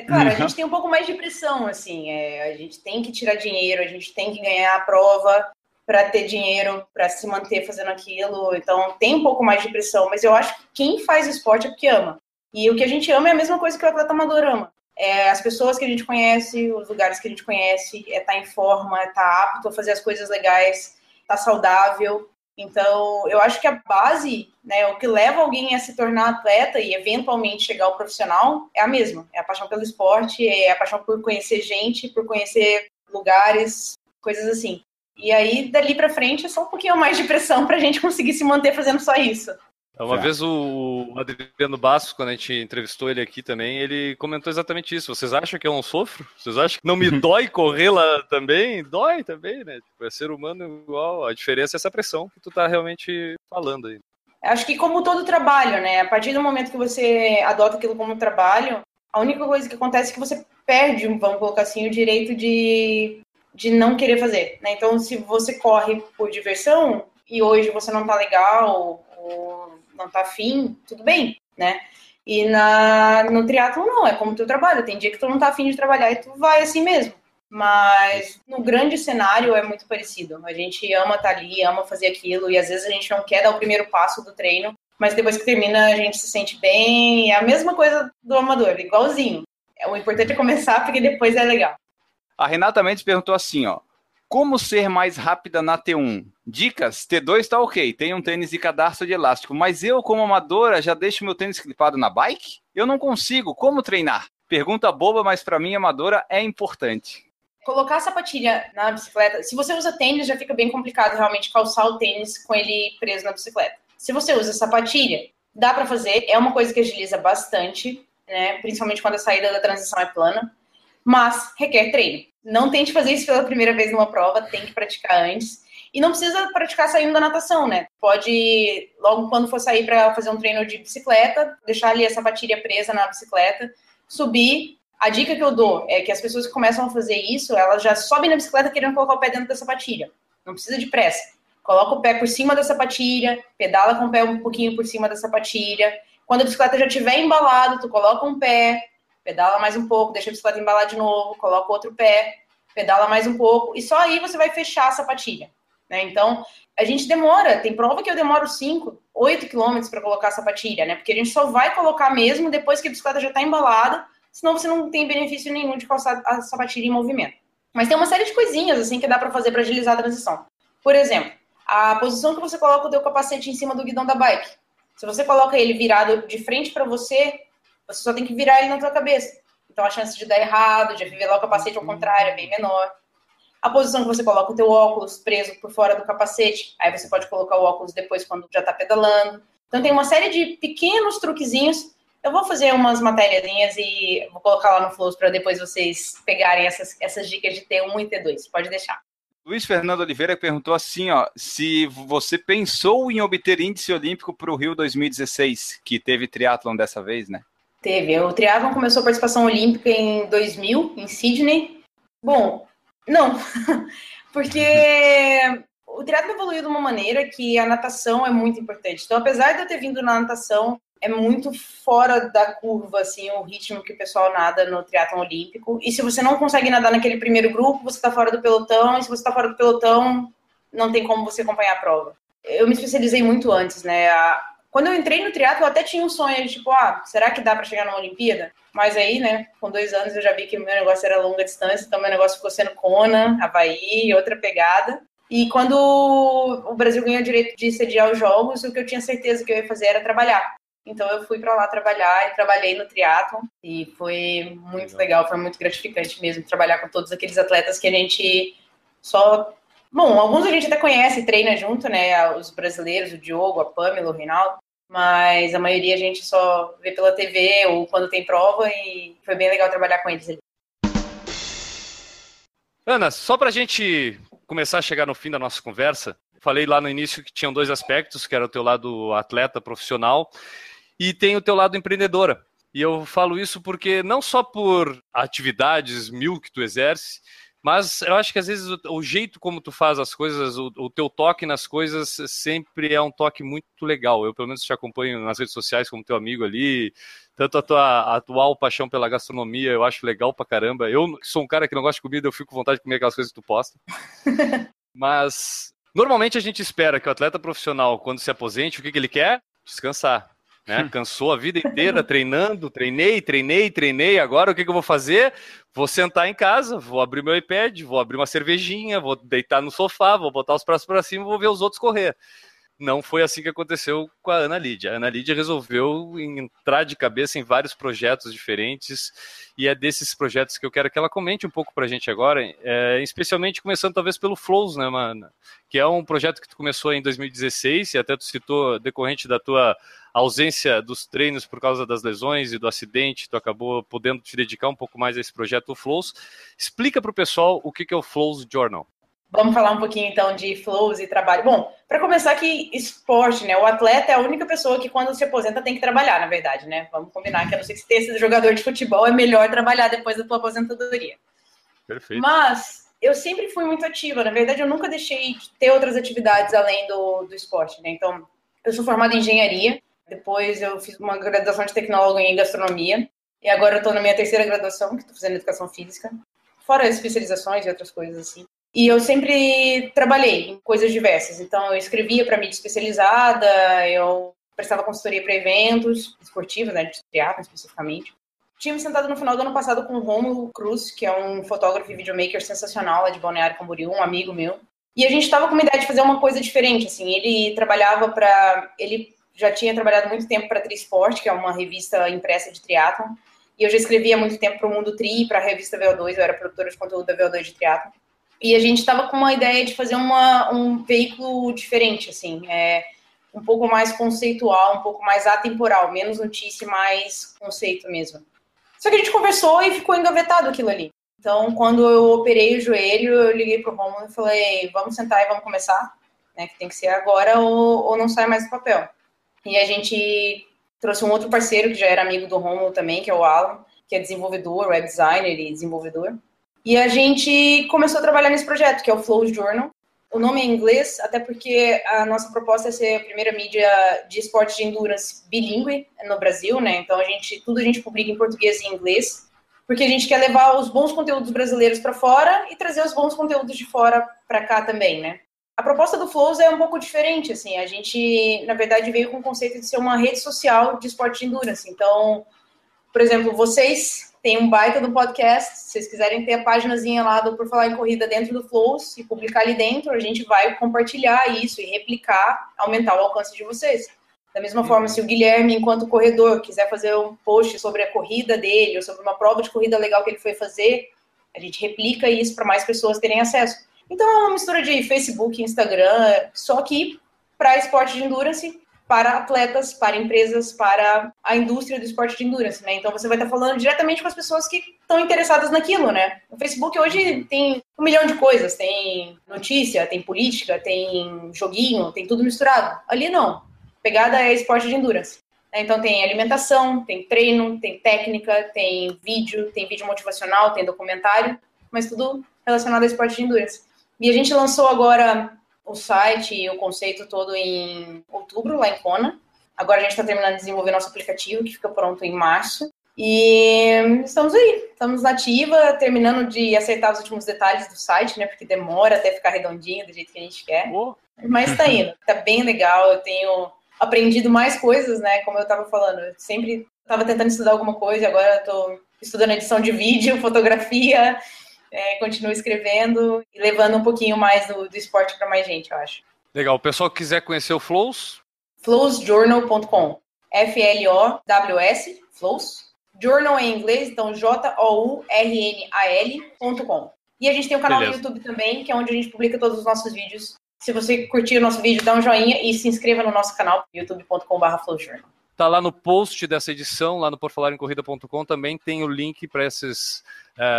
Claro, a gente tem um pouco mais de pressão, assim. A gente tem que tirar dinheiro, a gente tem que ganhar a prova para ter dinheiro, para se manter fazendo aquilo. Então, tem um pouco mais de pressão. Mas eu acho que quem faz esporte é porque ama. E o que a gente ama é a mesma coisa que o atleta amador ama. É, as pessoas que a gente conhece, os lugares que a gente conhece, estar em forma, estar apto a fazer as coisas legais, estar saudável. Então, eu acho que a base, né, o que leva alguém a se tornar atleta e eventualmente chegar ao profissional é a mesma. É a paixão pelo esporte, é a paixão por conhecer gente, por conhecer lugares, coisas assim. E aí, dali pra frente, é só um pouquinho mais de pressão pra gente conseguir se manter fazendo só isso. Uma vez o Adriano Basso, quando a gente entrevistou ele aqui também, ele comentou exatamente isso. Vocês acham que eu não sofro? Vocês acham que não me dói correr lá também? Dói também, né? Tipo, é ser humano igual. A diferença é essa pressão que tu tá realmente falando aí. Acho que como todo trabalho, né? A partir do momento que você adota aquilo como trabalho, a única coisa que acontece é que você perde, vamos colocar assim, o direito de não querer fazer, né? Então, se você corre por diversão e hoje você não tá legal ou não tá afim, tudo bem, né? E no triatlon não, é como teu trabalho. Tem dia que tu não tá afim de trabalhar e tu vai assim mesmo. Mas no grande cenário é muito parecido. A gente ama estar ali, ama fazer aquilo e às vezes a gente não quer dar o primeiro passo do treino, mas depois que termina a gente se sente bem. É a mesma coisa do amador, igualzinho. O importante é começar porque depois é legal. A Renata Mendes perguntou assim, ó. Como ser mais rápida na T1? Dicas, T2 tá ok, tem um tênis de cadarço de elástico, mas eu, como amadora, já deixo meu tênis clipado na bike? Eu não consigo, como treinar? Pergunta boba, mas pra mim, amadora, é importante. Colocar a sapatilha na bicicleta, se você usa tênis, já fica bem complicado realmente calçar o tênis com ele preso na bicicleta. Se você usa sapatilha, dá pra fazer, é uma coisa que agiliza bastante, né? Principalmente quando a saída da transição é plana, mas requer treino. Não tente fazer isso pela primeira vez numa prova, tem que praticar antes. E não precisa praticar saindo da natação, né? Pode, logo quando for sair para fazer um treino de bicicleta, deixar ali a sapatilha presa na bicicleta, subir. A dica que eu dou é que as pessoas que começam a fazer isso, elas já sobem na bicicleta querendo colocar o pé dentro da sapatilha. Não precisa de pressa. Coloca o pé por cima da sapatilha, pedala com o pé um pouquinho por cima da sapatilha. Quando a bicicleta já estiver embalada, tu coloca um pé... Pedala mais um pouco, deixa a bicicleta embalar de novo, coloca outro pé, pedala mais um pouco, e só aí você vai fechar a sapatilha, né? Então, a gente demora, tem prova que eu demoro 5, 8 quilômetros para colocar a sapatilha, né? Porque a gente só vai colocar mesmo depois que a bicicleta já está embalada, senão você não tem benefício nenhum de calçar a sapatilha em movimento. Mas tem uma série de coisinhas, assim, que dá para fazer para agilizar a transição. Por exemplo, a posição que você coloca o teu capacete em cima do guidão da bike. Se você coloca ele virado de frente para você... Você só tem que virar ele na tua cabeça. Então, a chance de dar errado, de revelar o capacete ao contrário é bem menor. A posição que você coloca o teu óculos preso por fora do capacete, aí você pode colocar o óculos depois quando já tá pedalando. Então, tem uma série de pequenos truquezinhos. Eu vou fazer umas matériazinhas e vou colocar lá no Flows para depois vocês pegarem essas dicas de T1 e T2. Pode deixar. Luiz Fernando Oliveira perguntou assim, ó, se você pensou em obter índice olímpico para o Rio 2016, que teve triatlon dessa vez, né? Teve. O triatlon começou a participação olímpica em 2000, em Sydney. Bom, não. Porque o triatlon evoluiu de uma maneira que a natação é muito importante. Então, apesar de eu ter vindo na natação, é muito fora da curva, assim, o ritmo que o pessoal nada no triatlon olímpico. E se você não consegue nadar naquele primeiro grupo, você está fora do pelotão. E se você está fora do pelotão, não tem como você acompanhar a prova. Eu me especializei muito antes, né? Quando eu entrei no triatlo, eu até tinha um sonho de tipo, será que dá para chegar numa Olimpíada? Mas aí, né, com 2 anos eu já vi que o meu negócio era longa distância, então meu negócio ficou sendo Kona, Havaí, outra pegada. E quando o Brasil ganhou o direito de sediar os jogos, o que eu tinha certeza que eu ia fazer era trabalhar. Então eu fui para lá trabalhar e trabalhei no triatlon. E foi muito legal, foi muito gratificante mesmo trabalhar com todos aqueles atletas que a gente só... Bom, alguns a gente até conhece e treina junto, né? Os brasileiros, o Diogo, a Pamela, o Reinaldo. Mas a maioria a gente só vê pela TV ou quando tem prova, e foi bem legal trabalhar com eles ali. Ana, só pra gente começar a chegar no fim da nossa conversa, falei lá no início que tinham dois aspectos, que era o teu lado atleta profissional e tem o teu lado empreendedora. E eu falo isso porque não só por atividades mil que tu exerce, mas eu acho que às vezes o jeito como tu faz as coisas, o teu toque nas coisas sempre é um toque muito legal. Eu pelo menos te acompanho nas redes sociais como teu amigo ali, tanto a tua atual paixão pela gastronomia, eu acho legal pra caramba. Eu que sou um cara que não gosta de comida, eu fico com vontade de comer aquelas coisas que tu posta. Mas normalmente a gente espera que o atleta profissional, quando se aposente, o que ele quer? Descansar. Né? Cansou a vida inteira treinando, treinei, agora o que eu vou fazer? Vou sentar em casa, vou abrir meu iPad, vou abrir uma cervejinha, vou deitar no sofá, vou botar os braços para cima e vou ver os outros correr. Não foi assim que aconteceu com a Ana Lídia. A Ana Lídia resolveu entrar de cabeça em vários projetos diferentes, e é desses projetos que eu quero que ela comente um pouco pra gente agora, especialmente começando talvez pelo Flows, né, Ana? Que é um projeto que tu começou em 2016, e até tu citou, decorrente da tua ausência dos treinos por causa das lesões e do acidente, tu acabou podendo te dedicar um pouco mais a esse projeto, o Flows. Explica pro pessoal o que é o Flows Journal. Vamos falar um pouquinho, então, de flows e trabalho. Bom, para começar, que esporte, né? O atleta é a única pessoa que, quando se aposenta, tem que trabalhar, na verdade, né? Vamos combinar que, a não ser que você tenha sido jogador de futebol, é melhor trabalhar depois da tua aposentadoria. Perfeito. Mas eu sempre fui muito ativa. Na verdade, eu nunca deixei de ter outras atividades além do esporte, né? Então, eu sou formada em engenharia. Depois, eu fiz uma graduação de tecnólogo em gastronomia. E agora eu estou na minha terceira graduação, que estou fazendo educação física. Fora as especializações e outras coisas assim. E eu sempre trabalhei em coisas diversas. Então, eu escrevia para mídia especializada, eu prestava consultoria para eventos esportivos, né, de triatlon especificamente. Tive sentado no final do ano passado com o Romulo Cruz, que é um fotógrafo e videomaker sensacional lá de Balneário Camboriú, um amigo meu. E a gente estava com uma ideia de fazer uma coisa diferente, assim. Ele já tinha trabalhado muito tempo para Trisport, que é uma revista impressa de triatlon. E eu já escrevia há muito tempo para o Mundo Tri, para a revista VO2, eu era produtora de conteúdo da VO2 de triatlon. E a gente estava com uma ideia de fazer um veículo diferente, assim, um pouco mais conceitual, um pouco mais atemporal, menos notícia e mais conceito mesmo. Só que a gente conversou e ficou engavetado aquilo ali. Então, quando eu operei o joelho, eu liguei pro Romulo e falei, vamos sentar e vamos começar, né, que tem que ser agora ou não sai mais do papel. E a gente trouxe um outro parceiro que já era amigo do Romulo também, que é o Alan, que é desenvolvedor, web designer e desenvolvedor. E a gente começou a trabalhar nesse projeto, que é o Flows Journal. O nome é em inglês, até porque a nossa proposta é ser a primeira mídia de esporte de endurance bilíngue no Brasil, né? Então, tudo a gente publica em português e em inglês, porque a gente quer levar os bons conteúdos brasileiros para fora e trazer os bons conteúdos de fora para cá também, né? A proposta do Flows é um pouco diferente, assim. A gente, na verdade, veio com o conceito de ser uma rede social de esporte de endurance. Então, por exemplo, vocês... Tem um baita do podcast, se vocês quiserem ter a paginazinha lá do Por Falar em Corrida dentro do Flows e publicar ali dentro, a gente vai compartilhar isso e replicar, aumentar o alcance de vocês. Da mesma forma, se o Guilherme, enquanto corredor, quiser fazer um post sobre a corrida dele ou sobre uma prova de corrida legal que ele foi fazer, a gente replica isso para mais pessoas terem acesso. Então é uma mistura de Facebook, Instagram, só que para esporte de endurance, para atletas, para empresas, para a indústria do esporte de endurance, né? Então, você vai estar falando diretamente com as pessoas que estão interessadas naquilo, né? O Facebook hoje tem 1 milhão de coisas. Tem notícia, tem política, tem joguinho, tem tudo misturado. Ali, não. A pegada é esporte de endurance. Então, tem alimentação, tem treino, tem técnica, tem vídeo motivacional, tem documentário, mas tudo relacionado a esporte de endurance. E a gente lançou agora... o site e o conceito todo em outubro, lá em Kona. Agora a gente está terminando de desenvolver nosso aplicativo, que fica pronto em março. E estamos aí, estamos na ativa, terminando de aceitar os últimos detalhes do site, né? Porque demora até ficar redondinho do jeito que a gente quer. Oh. Mas está indo, está bem legal. Eu tenho aprendido mais coisas, né? Como eu estava falando, eu sempre estava tentando estudar alguma coisa, agora estou estudando edição de vídeo, fotografia... continua escrevendo e levando um pouquinho mais do esporte para mais gente, eu acho. Legal. O pessoal que quiser conhecer o Flows? flowsjournal.com. F-L-O-W-S, Flows. Journal em inglês, então journal.com. E a gente tem o canal no YouTube também, que é onde a gente publica todos os nossos vídeos. Se você curtir o nosso vídeo, dá um joinha e se inscreva no nosso canal, youtube.com/flowjournal. Tá lá no post dessa edição, lá no porfalarincorrida.com, também tem o link para essas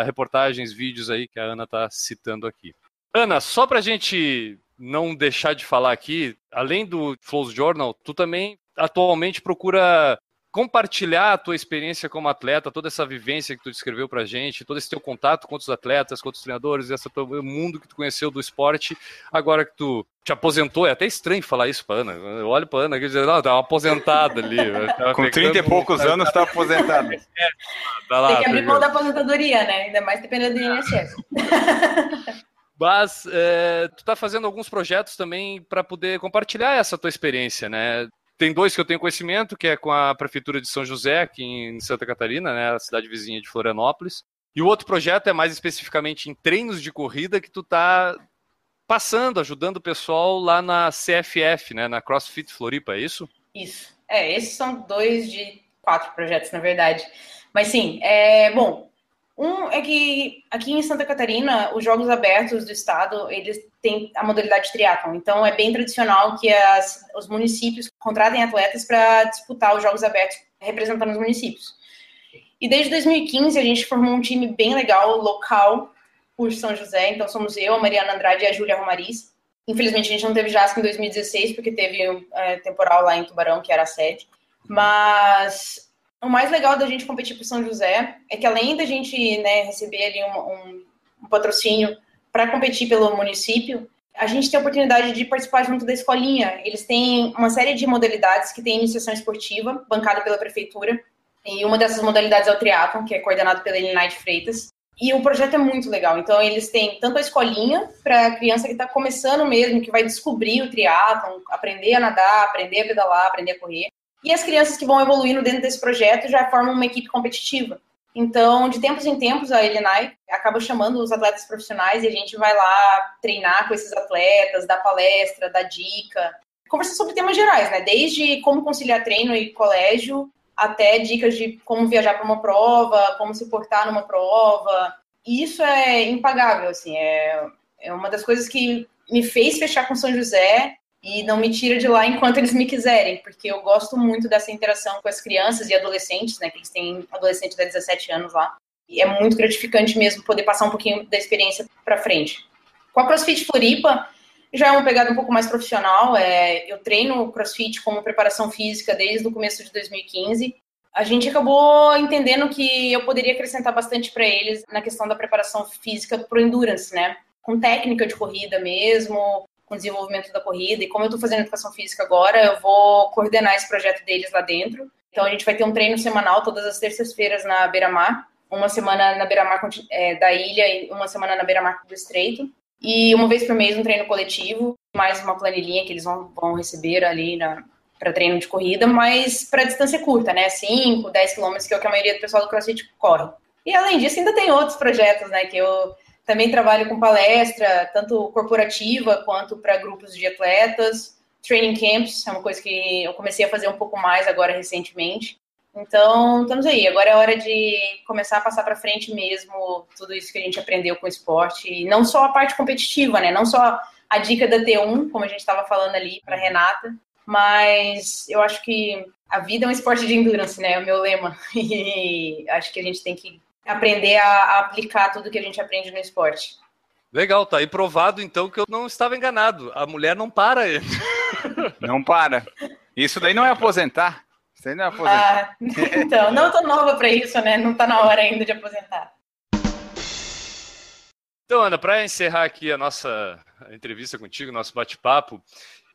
reportagens, vídeos aí que a Ana tá citando aqui. Ana, só pra gente não deixar de falar aqui, além do Flows Journal, tu também atualmente procura compartilhar a tua experiência como atleta, toda essa vivência que tu descreveu pra gente, todo esse teu contato com os atletas, com os treinadores, esse teu mundo que tu conheceu do esporte, agora que tu te aposentou. É até estranho falar isso pra Ana. Eu olho pra Ana e digo, não, tá uma aposentada ali. Com 30 e poucos anos tá aposentada. Tem que abrir mão da aposentadoria, né? Ainda mais dependendo do INSS. Mas tu tá fazendo alguns projetos também para poder compartilhar essa tua experiência, né? Tem dois que eu tenho conhecimento, que é com a Prefeitura de São José, aqui em Santa Catarina, né, a cidade vizinha de Florianópolis. E o outro projeto é mais especificamente em treinos de corrida, que tu tá passando, ajudando o pessoal lá na CFF, né, na CrossFit Floripa, é isso? Isso. Esses são 2 de 4 projetos, na verdade. Mas sim, bom, um é que aqui em Santa Catarina, os Jogos Abertos do Estado, eles tem a modalidade triatlon, então é bem tradicional que os municípios contratem atletas para disputar os Jogos Abertos representando os municípios. E desde 2015 a gente formou um time bem legal, local, por São José, então somos eu, a Mariana Andrade e a Júlia Romariz. Infelizmente a gente não teve JASC em 2016, porque teve temporal lá em Tubarão, que era a sede, mas o mais legal da gente competir por São José é que além da gente, né, receber ali um patrocínio para competir pelo município, a gente tem a oportunidade de participar junto da Escolinha. Eles têm uma série de modalidades que tem iniciação esportiva, bancada pela prefeitura, e uma dessas modalidades é o triatlon, que é coordenado pela Elaine de Freitas, e o projeto é muito legal. Então eles têm tanto a Escolinha, para a criança que está começando mesmo, que vai descobrir o triatlon, aprender a nadar, aprender a pedalar, aprender a correr, e as crianças que vão evoluindo dentro desse projeto já formam uma equipe competitiva. Então, de tempos em tempos, a Elenai acaba chamando os atletas profissionais e a gente vai lá treinar com esses atletas, dar palestra, dar dica, conversar sobre temas gerais, né? Desde como conciliar treino e colégio, até dicas de como viajar para uma prova, como se portar numa prova. E isso é impagável, assim, é uma das coisas que me fez fechar com São José e não me tira de lá enquanto eles me quiserem, porque eu gosto muito dessa interação com as crianças e adolescentes, né, que eles têm adolescente de 17 anos lá, e é muito gratificante mesmo poder passar um pouquinho da experiência para frente. Com a CrossFit Floripa, já é uma pegada um pouco mais profissional, eu treino CrossFit como preparação física desde o começo de 2015, a gente acabou entendendo que eu poderia acrescentar bastante para eles na questão da preparação física pro endurance, né, com técnica de corrida mesmo, com o desenvolvimento da corrida, e como eu estou fazendo educação física agora, eu vou coordenar esse projeto deles lá dentro. Então a gente vai ter um treino semanal todas as terças-feiras na Beira-Mar, uma semana na Beira-Mar da ilha e uma semana na Beira-Mar do Estreito, e uma vez por mês um treino coletivo, mais uma planilhinha que eles vão receber ali para treino de corrida, mas para distância curta, né, 5, 10 quilômetros, que é o que a maioria do pessoal do CrossFit corre. E além disso ainda tem outros projetos, né, que eu também trabalho com palestra, tanto corporativa quanto para grupos de atletas. Training camps é uma coisa que eu comecei a fazer um pouco mais agora recentemente. Então, estamos aí. Agora é hora de começar a passar para frente mesmo tudo isso que a gente aprendeu com o esporte. E não só a parte competitiva, né? Não só a dica da T1, como a gente estava falando ali para Renata. Mas eu acho que a vida é um esporte de endurance, né? É o meu lema. E acho que a gente tem que aprender a aplicar tudo que a gente aprende no esporte. Legal, tá aí provado então que eu não estava enganado. A mulher não para. Não para. Isso daí não é aposentar. Isso daí não é aposentar. Então, não tô nova para isso, né? Não tá na hora ainda de aposentar. Então, Ana, para encerrar aqui a nossa entrevista contigo, nosso bate-papo,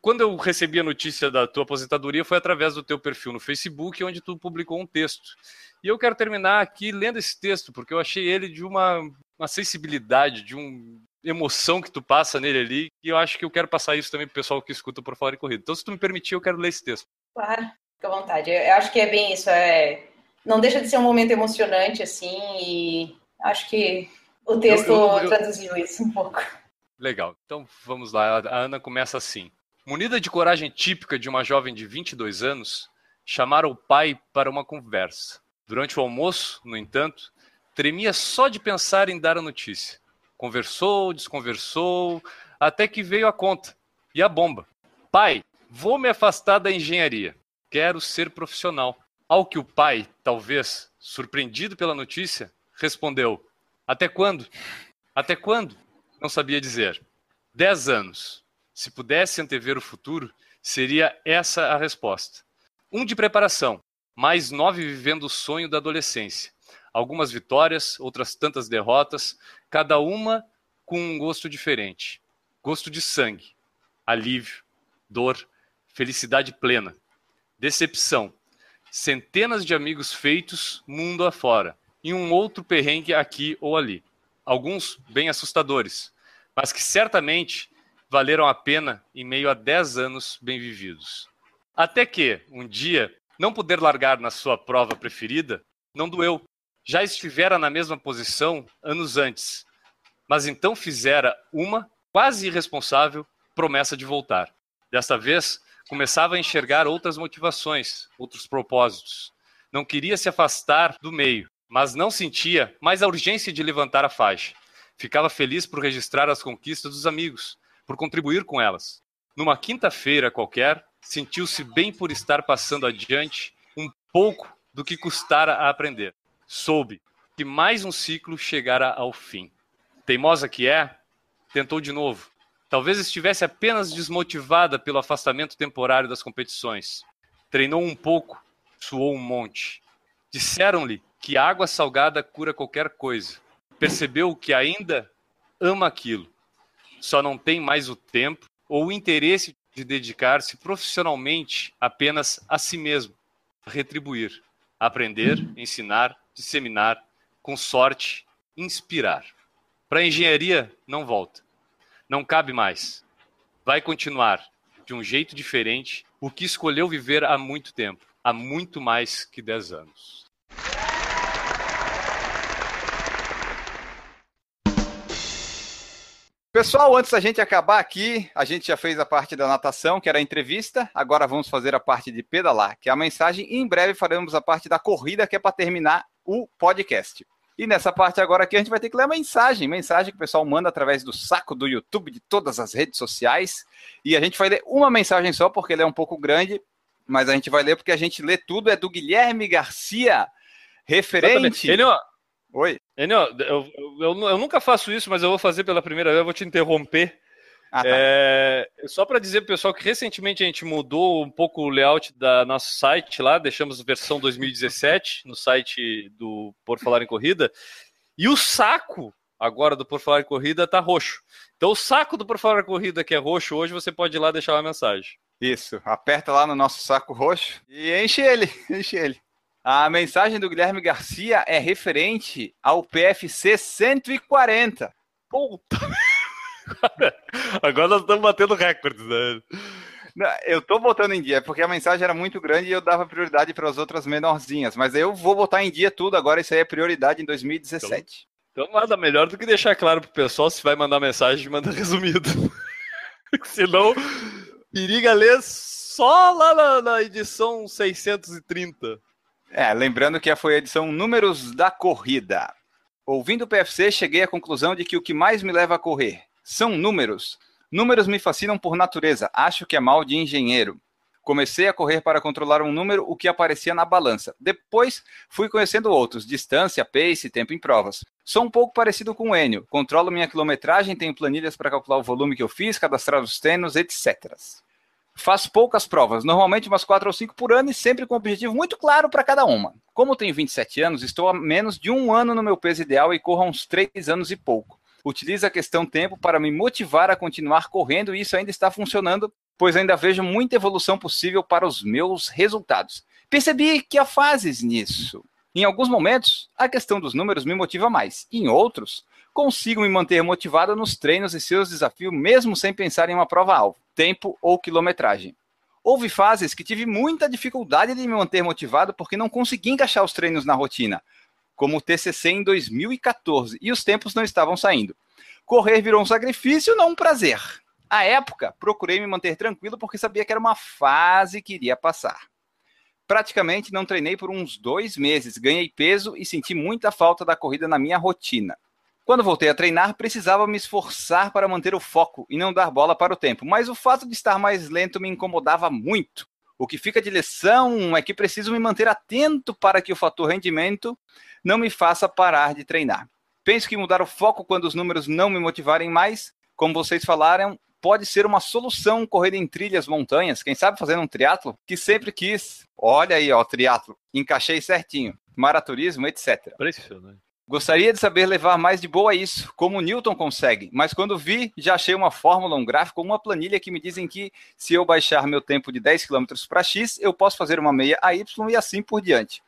quando eu recebi a notícia da tua aposentadoria foi através do teu perfil no Facebook, onde tu publicou um texto. E eu quero terminar aqui lendo esse texto, porque eu achei ele de uma sensibilidade, de uma emoção que tu passa nele ali, e eu acho que eu quero passar isso também pro pessoal que escuta Por Falar em Corrida. Então, se tu me permitir, eu quero ler esse texto. Claro, fica à vontade. Eu acho que é bem isso. Não deixa de ser um momento emocionante, assim, e acho que O texto traduziu isso um pouco. Legal, então vamos lá. A Ana começa assim. Munida de coragem típica de uma jovem de 22 anos, chamaram o pai para uma conversa. Durante o almoço, no entanto, tremia só de pensar em dar a notícia. Conversou, desconversou, até que veio a conta. E a bomba. Pai, vou me afastar da engenharia. Quero ser profissional. Ao que o pai, talvez, surpreendido pela notícia, respondeu: até quando? Até quando? Não sabia dizer. 10 anos. Se pudesse antever o futuro, seria essa a resposta. 1 de preparação, mais 9 vivendo o sonho da adolescência. Algumas vitórias, outras tantas derrotas, cada uma com um gosto diferente. Gosto de sangue, alívio, dor, felicidade plena, decepção, centenas de amigos feitos mundo afora, e um outro perrengue aqui ou ali. Alguns bem assustadores, mas que certamente valeram a pena em meio a 10 anos bem vividos. Até que, um dia, não poder largar na sua prova preferida, não doeu. Já estivera na mesma posição anos antes, mas então fizera uma, quase irresponsável, promessa de voltar. Desta vez, começava a enxergar outras motivações, outros propósitos. Não queria se afastar do meio, mas não sentia mais a urgência de levantar a faixa. Ficava feliz por registrar as conquistas dos amigos, por contribuir com elas. Numa quinta-feira qualquer, sentiu-se bem por estar passando adiante um pouco do que custara a aprender. Soube que mais um ciclo chegara ao fim. Teimosa que é, tentou de novo. Talvez estivesse apenas desmotivada pelo afastamento temporário das competições. Treinou um pouco, suou um monte. Disseram-lhe que água salgada cura qualquer coisa. Percebeu que ainda ama aquilo. Só não tem mais o tempo ou o interesse de dedicar-se profissionalmente apenas a si mesmo. Retribuir, aprender, ensinar, disseminar, com sorte, inspirar. Para a engenharia, não volta. Não cabe mais. Vai continuar, de um jeito diferente, o que escolheu viver há muito tempo. Há muito mais que 10 anos. Pessoal, antes da gente acabar aqui, a gente já fez a parte da natação, que era a entrevista. Agora vamos fazer a parte de pedalar, que é a mensagem. E em breve faremos a parte da corrida, que é para terminar o podcast. E nessa parte agora aqui a gente vai ter que ler a mensagem que o pessoal manda através do saco do YouTube, de todas as redes sociais. E a gente vai ler uma mensagem só, porque ela é um pouco grande, mas a gente vai ler porque a gente lê tudo. É do Guilherme Garcia, referente... Enio, oi. Enio, eu nunca faço isso, mas eu vou fazer pela primeira vez, eu vou te interromper. Ah, tá. Só para dizer pro pessoal que recentemente a gente mudou um pouco o layout do nosso site lá, deixamos versão 2017 no site do Por Falar em Corrida, e o saco agora do Por Falar em Corrida tá roxo. Então o saco do Por Falar em Corrida que é roxo hoje, você pode ir lá deixar uma mensagem. Isso, aperta lá no nosso saco roxo e enche ele. A mensagem do Guilherme Garcia é referente ao PFC 140. Puta... Agora nós estamos batendo recordes, né? Não, eu estou botando em dia, porque a mensagem era muito grande e eu dava prioridade para as outras menorzinhas. Mas eu vou botar em dia tudo agora, isso aí é prioridade em 2017. Então nada melhor do que deixar claro para o pessoal, se vai mandar mensagem, manda resumido. Senão, periga ler só lá na edição 630. Lembrando que foi a edição Números da Corrida. Ouvindo o PFC, cheguei à conclusão de que o que mais me leva a correr... são números. Números me fascinam por natureza. Acho que é mal de engenheiro. Comecei a correr para controlar um número, o que aparecia na balança. Depois, fui conhecendo outros. Distância, pace, tempo em provas. Sou um pouco parecido com o Enio. Controlo minha quilometragem, tenho planilhas para calcular o volume que eu fiz, cadastrar os treinos, etc. Faço poucas provas, normalmente umas 4 ou 5 por ano e sempre com um objetivo muito claro para cada uma. Como tenho 27 anos, estou há menos de um ano no meu peso ideal e corro há uns 3 anos e pouco. Utilizo a questão tempo para me motivar a continuar correndo e isso ainda está funcionando, pois ainda vejo muita evolução possível para os meus resultados. Percebi que há fases nisso. Em alguns momentos, a questão dos números me motiva mais. Em outros, consigo me manter motivado nos treinos e seus desafios, mesmo sem pensar em uma prova-alvo, tempo ou quilometragem. Houve fases que tive muita dificuldade de me manter motivado porque não consegui encaixar os treinos na rotina. como o TCC em 2014, e os tempos não estavam saindo. Correr virou um sacrifício, não um prazer. À época, procurei me manter tranquilo porque sabia que era uma fase que iria passar. Praticamente não treinei por uns 2 meses, ganhei peso e senti muita falta da corrida na minha rotina. Quando voltei a treinar, precisava me esforçar para manter o foco e não dar bola para o tempo, mas o fato de estar mais lento me incomodava muito. O que fica de lição é que preciso me manter atento para que o fator rendimento não me faça parar de treinar. Penso que mudar o foco quando os números não me motivarem mais, como vocês falaram, pode ser uma solução correr em trilhas, montanhas, quem sabe fazendo um triatlo, que sempre quis. Olha aí, ó, triatlo, encaixei certinho, maraturismo, etc. Impressionante. Gostaria de saber levar mais de boa isso, como o Newton consegue, mas quando vi, já achei uma fórmula, um gráfico, uma planilha que me dizem que se eu baixar meu tempo de 10 km para X, eu posso fazer uma meia a Y e assim por diante.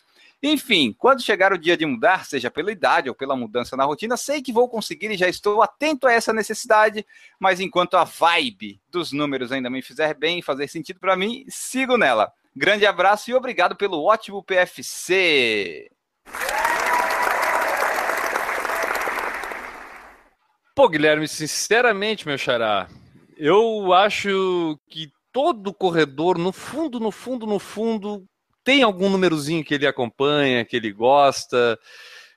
Enfim, quando chegar o dia de mudar, seja pela idade ou pela mudança na rotina, sei que vou conseguir e já estou atento a essa necessidade, mas enquanto a vibe dos números ainda me fizer bem e fazer sentido para mim, sigo nela. Grande abraço e obrigado pelo ótimo PFC! Pô, Guilherme, sinceramente, meu xará, eu acho que todo corredor, no fundo, tem algum númerozinho que ele acompanha, que ele gosta,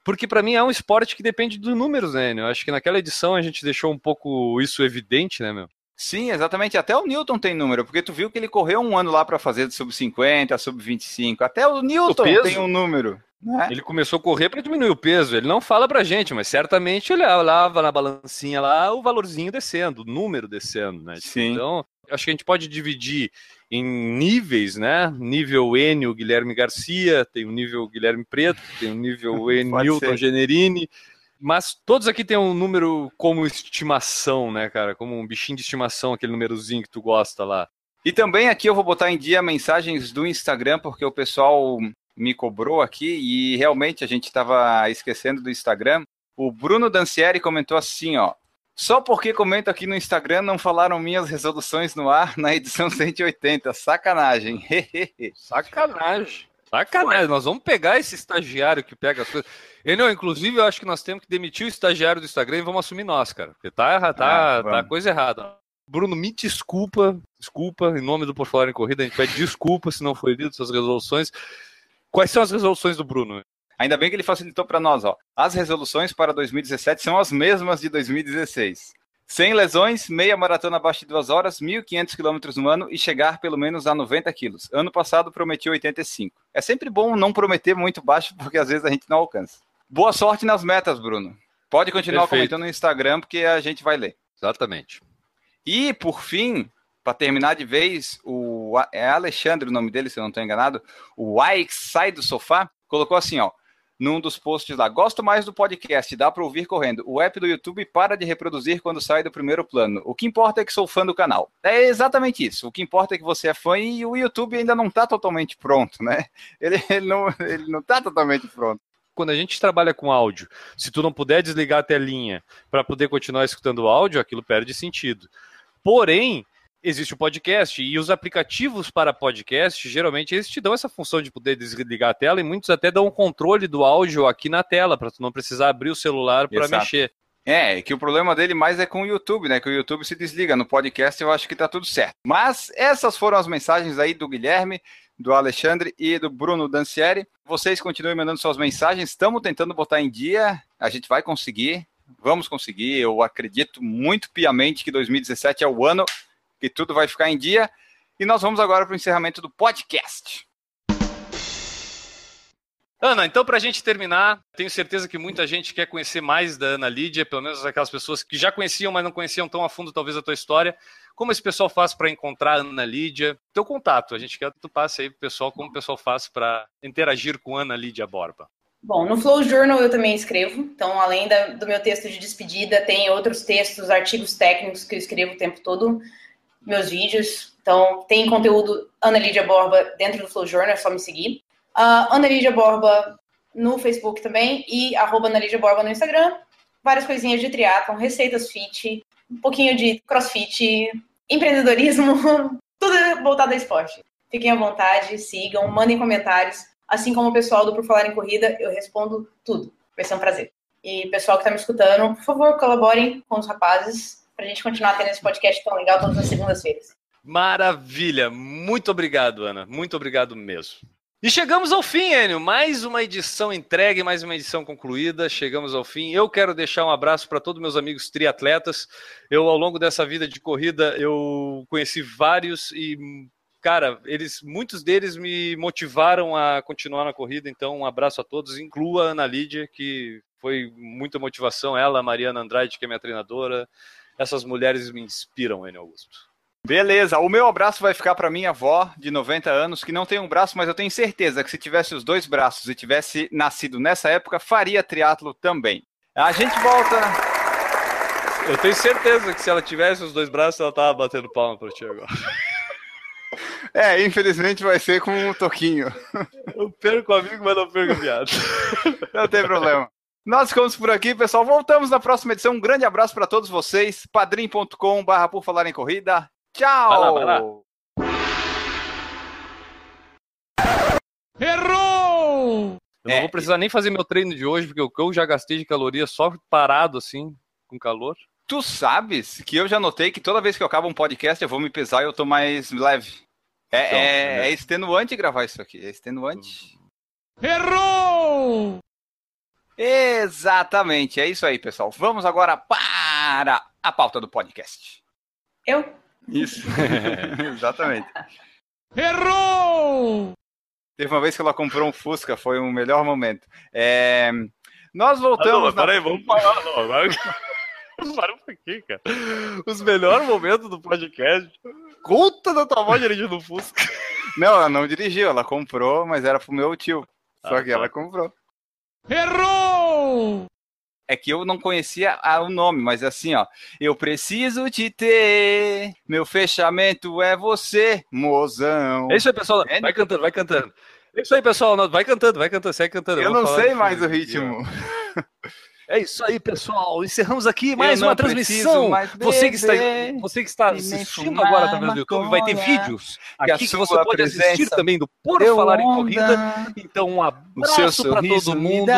porque para mim é um esporte que depende dos números, né, eu acho que naquela edição a gente deixou um pouco isso evidente, né, meu? Sim, exatamente, até o Newton tem número, porque tu viu que ele correu um ano lá para fazer de sub-50 a sub-25, até o Newton tem um número. É? Ele começou a correr para diminuir o peso, ele não fala pra gente, mas certamente ele olhava na balancinha lá o valorzinho descendo, o número descendo, né? Sim. Então, acho que a gente pode dividir em níveis, né? Nível Enio Guilherme Garcia, tem o nível Guilherme Preto, tem o nível Newton Generini, mas todos aqui tem um número como estimação, né, cara? Como um bichinho de estimação, aquele númerozinho que tu gosta lá. E também aqui eu vou botar em dia mensagens do Instagram, porque o pessoal me cobrou aqui e realmente a gente estava esquecendo do Instagram. O Bruno Dancieri comentou assim, ó: só porque comento aqui no Instagram não falaram minhas resoluções no ar na edição 180. Sacanagem. Sacanagem. Sacanagem. Nós vamos pegar esse estagiário que pega as coisas. Enio, inclusive, eu acho que nós temos que demitir o estagiário do Instagram e vamos assumir nós, cara. Porque tá coisa errada. Bruno, me desculpa, em nome do Por Falar em Corrida, a gente pede desculpa se não foi lido essas resoluções. Quais são as resoluções do Bruno? Ainda bem que ele facilitou para nós, ó. As resoluções para 2017 são as mesmas de 2016. Sem lesões, meia maratona abaixo de 2 horas, 1.500 km no ano e chegar pelo menos a 90 kg. Ano passado prometi 85. É sempre bom não prometer muito baixo, porque às vezes a gente não alcança. Boa sorte nas metas, Bruno. Pode continuar comentando no Instagram, porque a gente vai ler. Exatamente. E, por fim, para terminar de vez, é Alexandre o nome dele, se eu não estou enganado, o Ike Sai do Sofá, colocou assim, ó, num dos posts lá: gosto mais do podcast, dá para ouvir correndo. O app do YouTube para de reproduzir quando sai do primeiro plano. O que importa é que sou fã do canal. É exatamente isso. O que importa é que você é fã e o YouTube ainda não está totalmente pronto, né? Ele não está totalmente pronto. Quando a gente trabalha com áudio, se tu não puder desligar a telinha para poder continuar escutando o áudio, aquilo perde sentido. Porém, existe o podcast e os aplicativos para podcast, geralmente eles te dão essa função de poder desligar a tela e muitos até dão um controle do áudio aqui na tela para tu não precisar abrir o celular para mexer. É, que o problema dele mais é com o YouTube, né? Que o YouTube se desliga. No podcast eu acho que tá tudo certo. Mas essas foram as mensagens aí do Guilherme, do Alexandre e do Bruno Dancieri. Vocês continuem mandando suas mensagens. Estamos tentando botar em dia. A gente vai conseguir. Vamos conseguir. Eu acredito muito piamente que 2017 é o ano que tudo vai ficar em dia. E nós vamos agora para o encerramento do podcast. Ana, então para a gente terminar, tenho certeza que muita gente quer conhecer mais da Ana Lídia, pelo menos aquelas pessoas que já conheciam, mas não conheciam tão a fundo talvez a tua história. Como esse pessoal faz para encontrar a Ana Lídia? Teu contato, a gente quer que tu passe aí para o pessoal como o pessoal faz para interagir com a Ana Lídia Borba. Bom, no Flows Journal eu também escrevo, então além do meu texto de despedida, tem outros textos, artigos técnicos que eu escrevo o tempo todo, meus vídeos, então tem conteúdo Ana Lídia Borba dentro do Flow Journal, é só me seguir. Ana Lídia Borba no Facebook também e @ Ana Lídia Borba no Instagram. Várias coisinhas de triatlon, receitas fit, um pouquinho de crossfit, empreendedorismo, tudo voltado a esporte. Fiquem à vontade, sigam, mandem comentários. assim como o pessoal do Por Falar em Corrida, eu respondo tudo. Vai ser um prazer. E pessoal que está me escutando, por favor, colaborem com os rapazes para a gente continuar tendo esse podcast tão legal todas as segundas-feiras. Maravilha! Muito obrigado, Ana. Muito obrigado mesmo. E chegamos ao fim, Enio. Mais uma edição entregue, mais uma edição concluída. Chegamos ao fim. Eu quero deixar um abraço para todos meus amigos triatletas. Eu, ao longo dessa vida de corrida, eu conheci vários e, cara, muitos deles me motivaram a continuar na corrida. Então, um abraço a todos. Inclua a Ana Lídia, que foi muita motivação. Ela, a Mariana Andrade, que é minha treinadora. Essas mulheres me inspiram, Enio Augusto. Beleza, o meu abraço vai ficar para minha avó de 90 anos, que não tem um braço, mas eu tenho certeza que se tivesse os dois braços e tivesse nascido nessa época, faria triatlo também. A gente volta. Eu tenho certeza que se ela tivesse os dois braços, ela tava batendo palma para ti agora. É, infelizmente vai ser com um toquinho. Eu perco o amigo, mas não perco o viado. Não tem problema. Nós ficamos por aqui, pessoal. Voltamos na próxima edição. Um grande abraço para todos vocês. padrim.com/porfalaremcorrida. Tchau! Vai lá, Errou! Eu não vou precisar nem fazer meu treino de hoje, porque o que eu já gastei de caloria só parado, assim, com calor. Tu sabes que eu já notei que toda vez que eu acabo um podcast, eu vou me pesar e eu tô mais leve. É extenuante gravar isso aqui, é extenuante. Errou! Exatamente, é isso aí, pessoal. Vamos agora para a pauta do podcast. Isso, exatamente. Errou! Teve uma vez que ela comprou um Fusca, foi o melhor momento. Nós voltamos... Peraí, vamos parar. Para um pouquinho, cara. Os melhores momentos do podcast. Conta da tua avó dirigindo o Fusca. Não, ela não dirigiu, ela comprou, mas era pro meu tio. Só que ela comprou. Errou! É que eu não conhecia o nome, mas assim, ó. Eu preciso te ter, meu fechamento é você, mozão. É isso aí, pessoal. Vai cantando, vai cantando. É isso aí, pessoal. Vai cantando, vai cantando. Segue cantando. Eu não sei mais o ritmo. É isso aí, pessoal. Encerramos aqui mais uma transmissão. Você que está assistindo agora através do YouTube, vai ter vídeos aqui que você pode assistir também do Por Falar em Corrida. Então, um abraço para todo mundo.